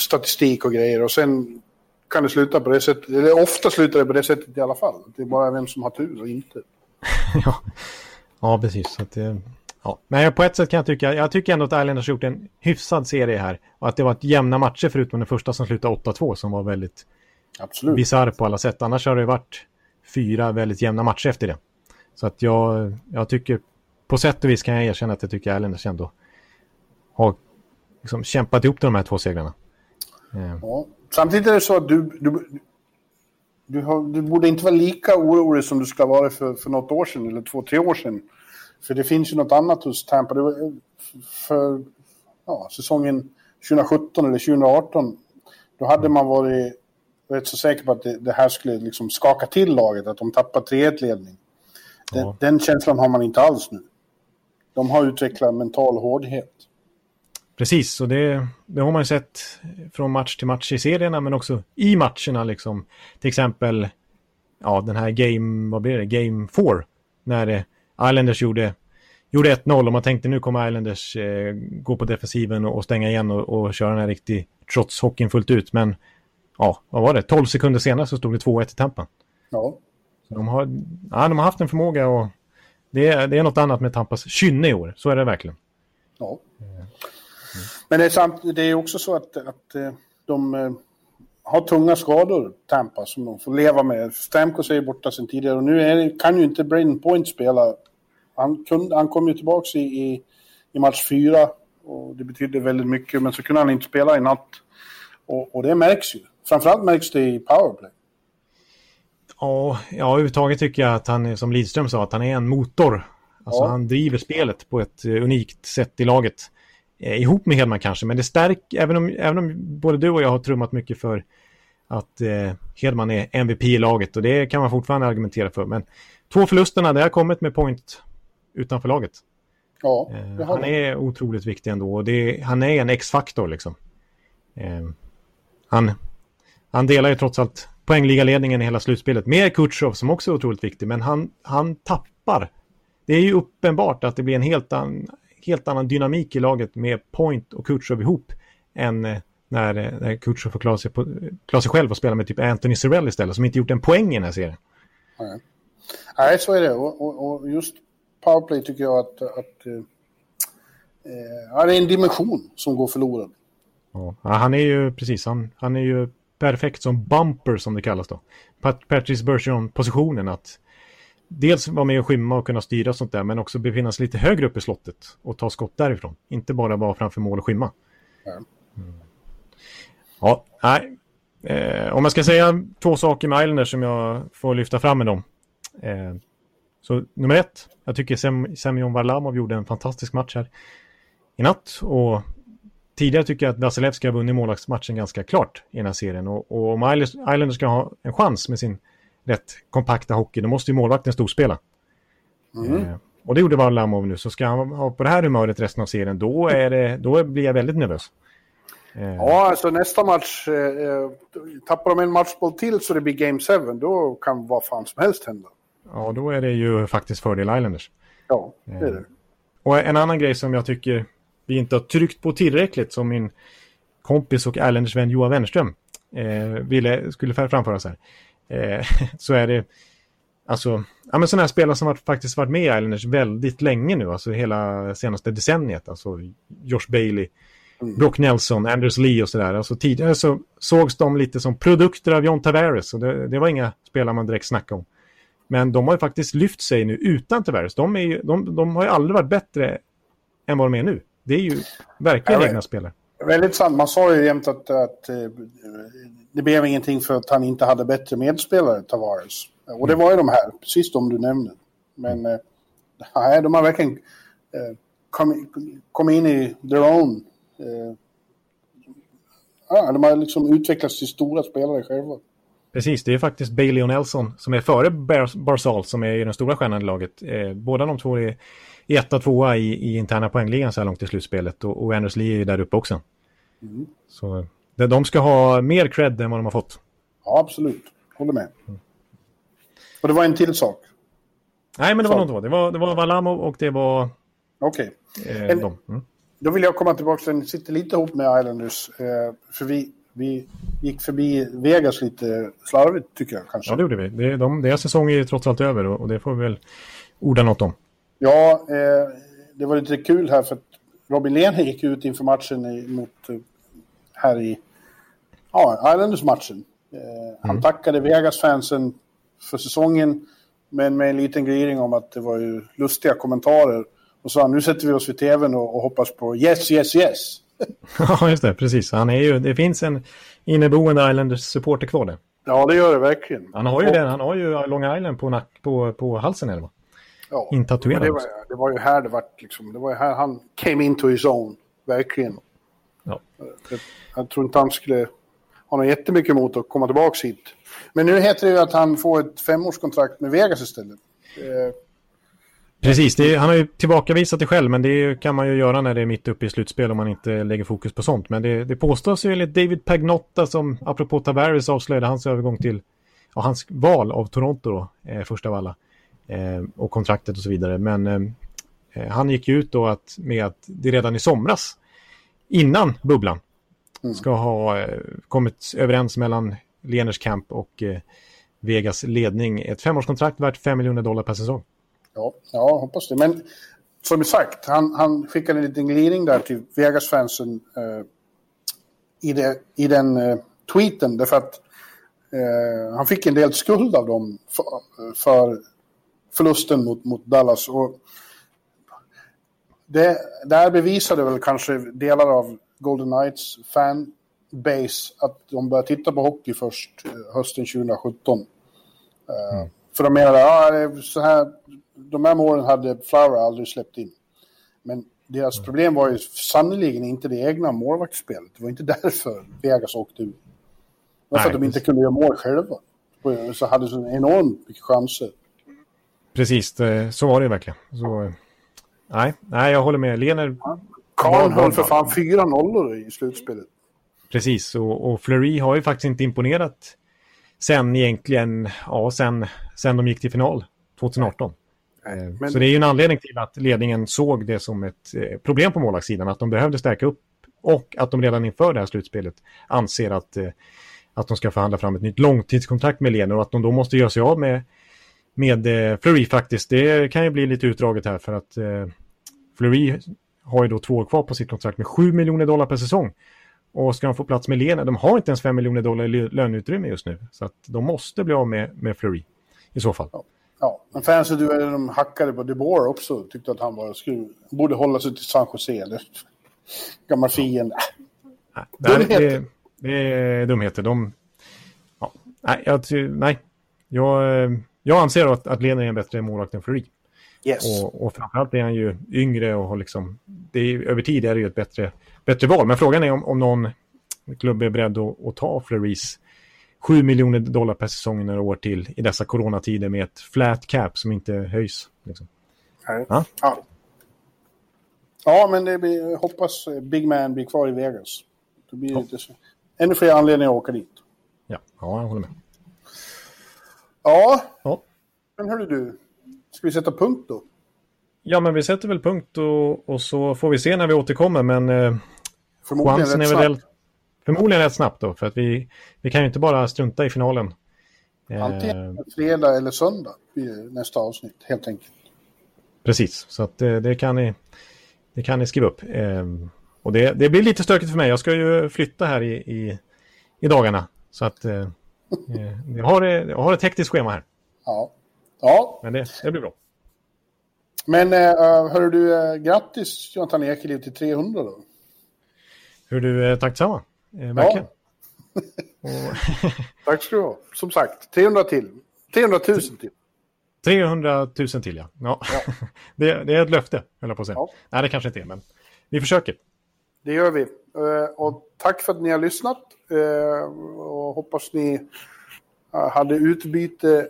statistik och grejer och sen kan det sluta på det sättet, eller ofta slutar det på det sättet i alla fall. Det är bara vem som har tur och inte. ja. ja, precis. Så att, ja. Men på ett sätt kan jag tycka, jag tycker ändå att Islanders har gjort en hyfsad serie här och att det var ett jämna matcher förutom den första som slutade åtta två som var väldigt bizarr på alla sätt. Annars har det varit fyra väldigt jämna matcher efter det. Så att jag, jag tycker på sätt och vis kan jag erkänna att jag tycker Islanders ändå har liksom kämpat ihop de här två segrarna. Ja. Samtidigt är det så att du, du, du, har, du borde inte vara lika orolig som du skulle vara för, för något år sedan eller två, tre år sedan. För det finns ju något annat hos Tampa. Det var för ja, säsongen tjugosjutton eller tjugoarton, då hade man varit rätt så säker på att det, det här skulle liksom skaka till laget, att de tappar tre ett-ledning. Den, ja. den känslan har man inte alls nu. De har utvecklat mental hårdhet. Precis, och det, det har man ju sett från match till match i serierna, men också i matcherna liksom. Till exempel ja, den här game, vad blir det? Game fyra, när det Islanders gjorde, gjorde ett noll och man tänkte nu kommer Islanders eh, gå på defensiven och, och stänga igen och, och köra den här riktig trotshockeyn fullt ut. Men ja, vad var det? tolv sekunder senare så stod det två ett i Tampa. Ja. Så de, har, ja, de har haft en förmåga och det, det är något annat med Tampas kynne i år. Så är det verkligen. Ja. Mm. Men det är, samt, det är också så att, att de har tunga skador, Tampa, som de får leva med. Stamkos är borta sedan tidigare och nu är, kan ju inte Brayden Point spela. Han, kunde, han kom ju tillbaka i, i, i match fyra och det betydde väldigt mycket, men så kunde han inte spela i natt. Och, och det märks ju. Framförallt märks det i powerplay. Ja, ja, överhuvudtaget tycker jag att han, som Lidström sa, att han är en motor. Alltså ja. Han driver spelet på ett unikt sätt i laget. Eh, ihop med Hedman kanske, men det stärker, även om, även om både du och jag har trummat mycket för att eh, Hedman är M V P i laget, och det kan man fortfarande argumentera för, men två förlusterna, det har kommit med Point utanför laget. Ja, det eh, han är otroligt viktig ändå, och det, han är en X-faktor liksom. Eh, han, han delar ju trots allt poängligaledningen i hela slutspelet med Kutjov, som också är otroligt viktig, men han, han tappar. Det är ju uppenbart att det blir en helt annan helt annan dynamik i laget med Point och Kutjov ihop än när, när Kutjov får klara sig, på, klara sig själv och spela med typ Anthony Cirelli istället, som inte gjort en poäng i den här serien. Nej, Nej så är det. Och, och, och just powerplay tycker jag att, att eh, ja, det är en dimension som går förlorad. Ja, han är ju precis, han, han är ju perfekt som bumper, som det kallas då. Pat- Patrice Bergeron-positionen, att dels vara med och skymma och kunna styra sånt där, men också befinnas lite högre upp i slottet och ta skott därifrån. Inte bara vara framför mål och skymma. Mm. Ja, nej. Eh, om man ska säga två saker med Islanders som jag får lyfta fram med dem. Eh, så nummer ett, jag tycker Sem- Semyon Varlamov gjorde en fantastisk match här i natt. Och tidigare tycker jag att Vasilevskiy har vunnit målvaktsmatchen ganska klart i den här serien. Och, och om Islanders, Islanders ska ha en chans med sin rätt kompakta hockey, då måste ju målvakten storspela. Mm. Eh, och det gjorde Varlamov nu, så ska han ha på det här humöret resten av serien, då, är det, då blir jag väldigt nervös. Eh. Ja, alltså nästa match, eh, tappar de en matchboll till så det blir Game sju, då kan vad fan som helst hända. Ja, då är det ju faktiskt fördel Islanders. Ja, det är det. Eh. Och en annan grej som jag tycker vi inte har tryckt på tillräckligt, som min kompis och Islanders vän Johan Wennerström eh, ville, skulle framföra så här. Eh, så är det alltså, ja, men sådana här spelare som har faktiskt varit med i Islanders väldigt länge nu, alltså hela senaste decenniet, alltså Josh Bailey, mm. Brock Nelson, Anders Lee och sådär, alltså tidigare så sågs de lite som produkter av John Tavares, och det, det var inga spelare man direkt snackade om, men de har ju faktiskt lyft sig nu utan Tavares. De, är ju, de, de har ju aldrig varit bättre än vad de är nu. Det är ju verkligen ja, egna spelare. Väldigt sant. Man sa ju jämt att, att det blev ingenting för att han inte hade bättre medspelare, Tavares. Och det var ju de här, precis de du nämnde. Men nej, de har verkligen kommit in i their own. Ja, de har liksom utvecklats till stora spelare själva. Precis, det är faktiskt Bailey och Nelson som är före Barzal, som är den stora stjärnan i laget. Båda de två är etta och tvåa i, i interna poängligan så här långt i slutspelet, och, och Anders Lee är ju där uppe också. Mm. Så de ska ha mer cred än vad de har fått. Ja, absolut. Håller med. Mm. Och det var en till sak. Nej, men det sak. var något. Det var, det var Varlamov och det var... Okej. Okay. Eh, mm. Då vill jag komma tillbaka, den sitter lite ihop med Islanders. Eh, för vi, vi gick förbi Vegas lite slarvigt, tycker jag kanske. Ja, det gjorde vi. Det, de, deras säsong är trots allt över, och, och det får vi väl orda något om. Ja, eh, det var lite kul här för att Robin Lehner gick ut inför matchen i, mot eh, här i ja, Islanders matchen. Eh, mm. Han tackade Vegas fansen för säsongen Men med en liten gliring om att det var ju lustiga kommentarer. Och så nu sätter vi oss vid tvn och, och hoppas på yes, yes, yes. Ja, just det, precis. Han är ju, det finns en inneboende Islanders-supporter kvar där. Ja, det gör det verkligen. Han har ju, och, den, han har ju Long Island på, nack, på, på halsen, eller vad? Ja, intatuerad. Det var, det var ju här det var, liksom, det var ju här han came into his own, verkligen. Ja. Jag, jag tror inte han skulle ha något jättemycket emot att komma tillbaka hit. Men nu heter det ju att han får ett femårskontrakt med Vegas istället. Eh, Precis, det är, han har ju tillbakavisat det själv, men det kan man ju göra när det är mitt uppe i slutspel om man inte lägger fokus på sånt. Men det, det påstås ju enligt David Pagnotta, som apropå Tavares avslöjade hans övergång till, ja, hans val av Toronto då, eh, först av alla, eh, och kontraktet och så vidare. Men eh, han gick ju ut då att, med att det redan i somras, innan bubblan, mm. ska ha eh, kommit överens mellan Lehners camp och eh, Vegas ledning. Ett femårskontrakt värt fem miljoner dollar per säsong. Ja, ja, hoppas det. Men som sagt, han, han skickade en liten glidning där till Vegas-fansen eh, i, det, i den eh, tweeten. Därför att eh, han fick en del skuld av dem för, för förlusten mot, mot Dallas. Och det där bevisade väl kanske delar av Golden Knights fanbase att de började titta på hockey först hösten tjugosjutton. Eh, mm. För de menade, ja, så här, de här målen hade Flower aldrig släppt in. Men deras problem var ju sannoliken inte det egna målvaktsspelet. Det var inte därför Vegas åkte ut. Det var för att de inte kunde göra mål själva. Så hade de enormt mycket chanser. Precis, så var det verkligen. Så, nej, nej, jag håller med. Lehner... Karl höll för fan fyra nollor i slutspelet. Precis, och, och Fleury har ju faktiskt inte imponerat sen egentligen, ja, sen, sen de gick till final tjugoarton. Nej, men... Så det är ju en anledning till att ledningen såg det som ett problem på målvaktssidan, att de behövde stärka upp och att de redan inför det här slutspelet anser att, att de ska förhandla fram ett nytt långtidskontrakt med Lehner och att de då måste göra sig av med, med Fleury faktiskt. Det kan ju bli lite utdraget här för att Fleury har ju då två år kvar på sitt kontrakt med sju miljoner dollar per säsong. Och ska de få plats med Lehner, de har inte ens fem miljoner dollar i löneutrymme just nu. Så att de måste bli av med, med Fleury i så fall. Ja, ja. Men fansen, du är de hackade på DeBoer också. Tyckte att han var skulle, borde hålla sig till San Jose eller gammal fiende. Nej, dumheter. Det, det är dumheter. De, ja. Nej, jag, nej. Jag, jag anser att, att Lehner är en bättre målvakt än Fleury. Yes. Och, och framförallt är han ju yngre och har liksom, det är, över tid är det ju ett bättre, bättre val. Men frågan är om, om någon klubb är beredd att, att ta Fleurys sju miljoner dollar per säsong några år till i dessa coronatider med ett flat cap som inte höjs. Liksom. Ja. Ja. Ja, men det blir, jag hoppas Big Man blir kvar i Vegas. Det blir lite så. Ännu fler anledningar att åka dit. Ja, ja, jag håller med. Ja, ja. Men hörde du? Ska vi sätta punkt då? Ja, men vi sätter väl punkt och, och så får vi se när vi återkommer. Men eh, förmodligen, rätt är väl del, förmodligen rätt snabbt då. För att vi, vi kan ju inte bara strunta i finalen. Antingen eh, fredag eller söndag i nästa avsnitt, helt enkelt. Precis, så att, eh, det, kan ni, det kan ni skriva upp. Eh, och det, det blir lite stökigt för mig. Jag ska ju flytta här i, i, i dagarna. Så att eh, jag, har, jag har ett hektiskt schema här. Ja. Ja. Men det, det blir bra. Men äh, hör du, äh, grattis Jonathan Hallå-Ekeliv till trehundra då. Hör du, äh, tack samma. Äh, verkligen. Ja. Och... tack ska du ha. Som sagt, trehundra till. trehundra tusen till. trehundra tusen till, ja. Ja. Ja. det, det är ett löfte, höll på att säga. Ja. Nej, det kanske inte är, men vi försöker. Det gör vi. Och tack för att ni har lyssnat. Och hoppas ni hade utbyte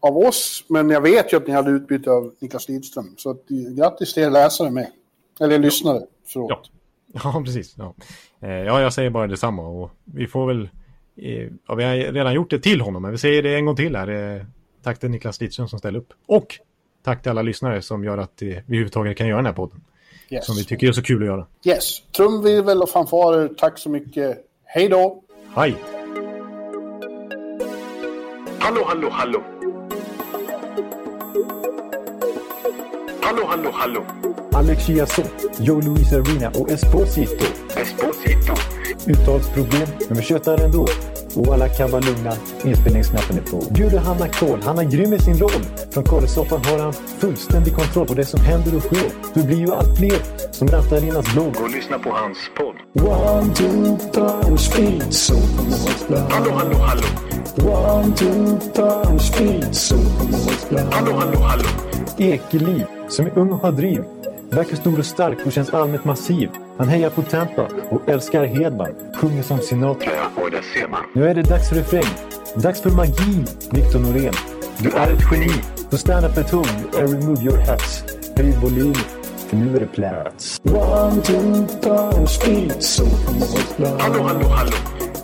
av oss, men jag vet ju att ni hade utbyte av Niklas Lidström, så att, grattis till er läsare med, eller lyssnare. Ja, ja. Ja, precis. Ja. ja, jag säger bara detsamma och vi får väl, ja, vi har redan gjort det till honom, men vi säger det en gång till här. Tack till Niklas Lidström som ställer upp och tack till alla lyssnare som gör att vi överhuvudtaget kan göra den här podden. Yes. Som vi tycker är så kul att göra. Yes, trumvirvel och fanfarer, tack så mycket. Hej då! Hej! Hallå, hallå, hallå! Hallå, hallå, hallå. Alex Chiasson, Joe Louis Arena och Esposito. Esposito. Uttalsproblem, men vi tjötar ändå. Och alla kan vara lugna, inspelningsknappen är på. Bjuder Hanna Kohl, han är grym i sin roll. Från Kållesoffan har han fullständig kontroll på det som händer och sker. Du blir ju allt fler som rattar i hans blogg och lyssnar på hans podd. One, two, time, speed, so hallå, hallå, hallå. One, two, time, speed, so hallå, hallå, hallå. Ekeliv, som är ung och har driv. Verkar stor och stark och känns allmänt massiv. Han hejar på Tampa och älskar Hedman. Sjunger som Sinatra. Och det ser man. Nu är det dags för refräng. Dags för magi, Victor Norén. Du är ett geni. Så stand up at home and remove your hats. Höj volym, för nu är det plats. One, two, time, speed, so hallå, hallå, hallå.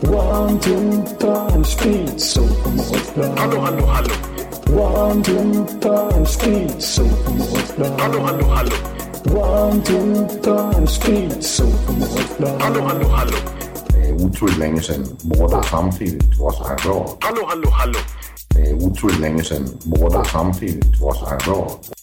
One, two, time, speed, so hallå, hallå, hallå. One, two, time, speed, so hallå, hallå, hallå. One, two, time, speed, so hallå, hallå, hallå. Det är otroligt länge sedan båda samtidigt var så här bra. Hallå, hallå, hallå. Det är otroligt länge sedan båda samtidigt var så här bra.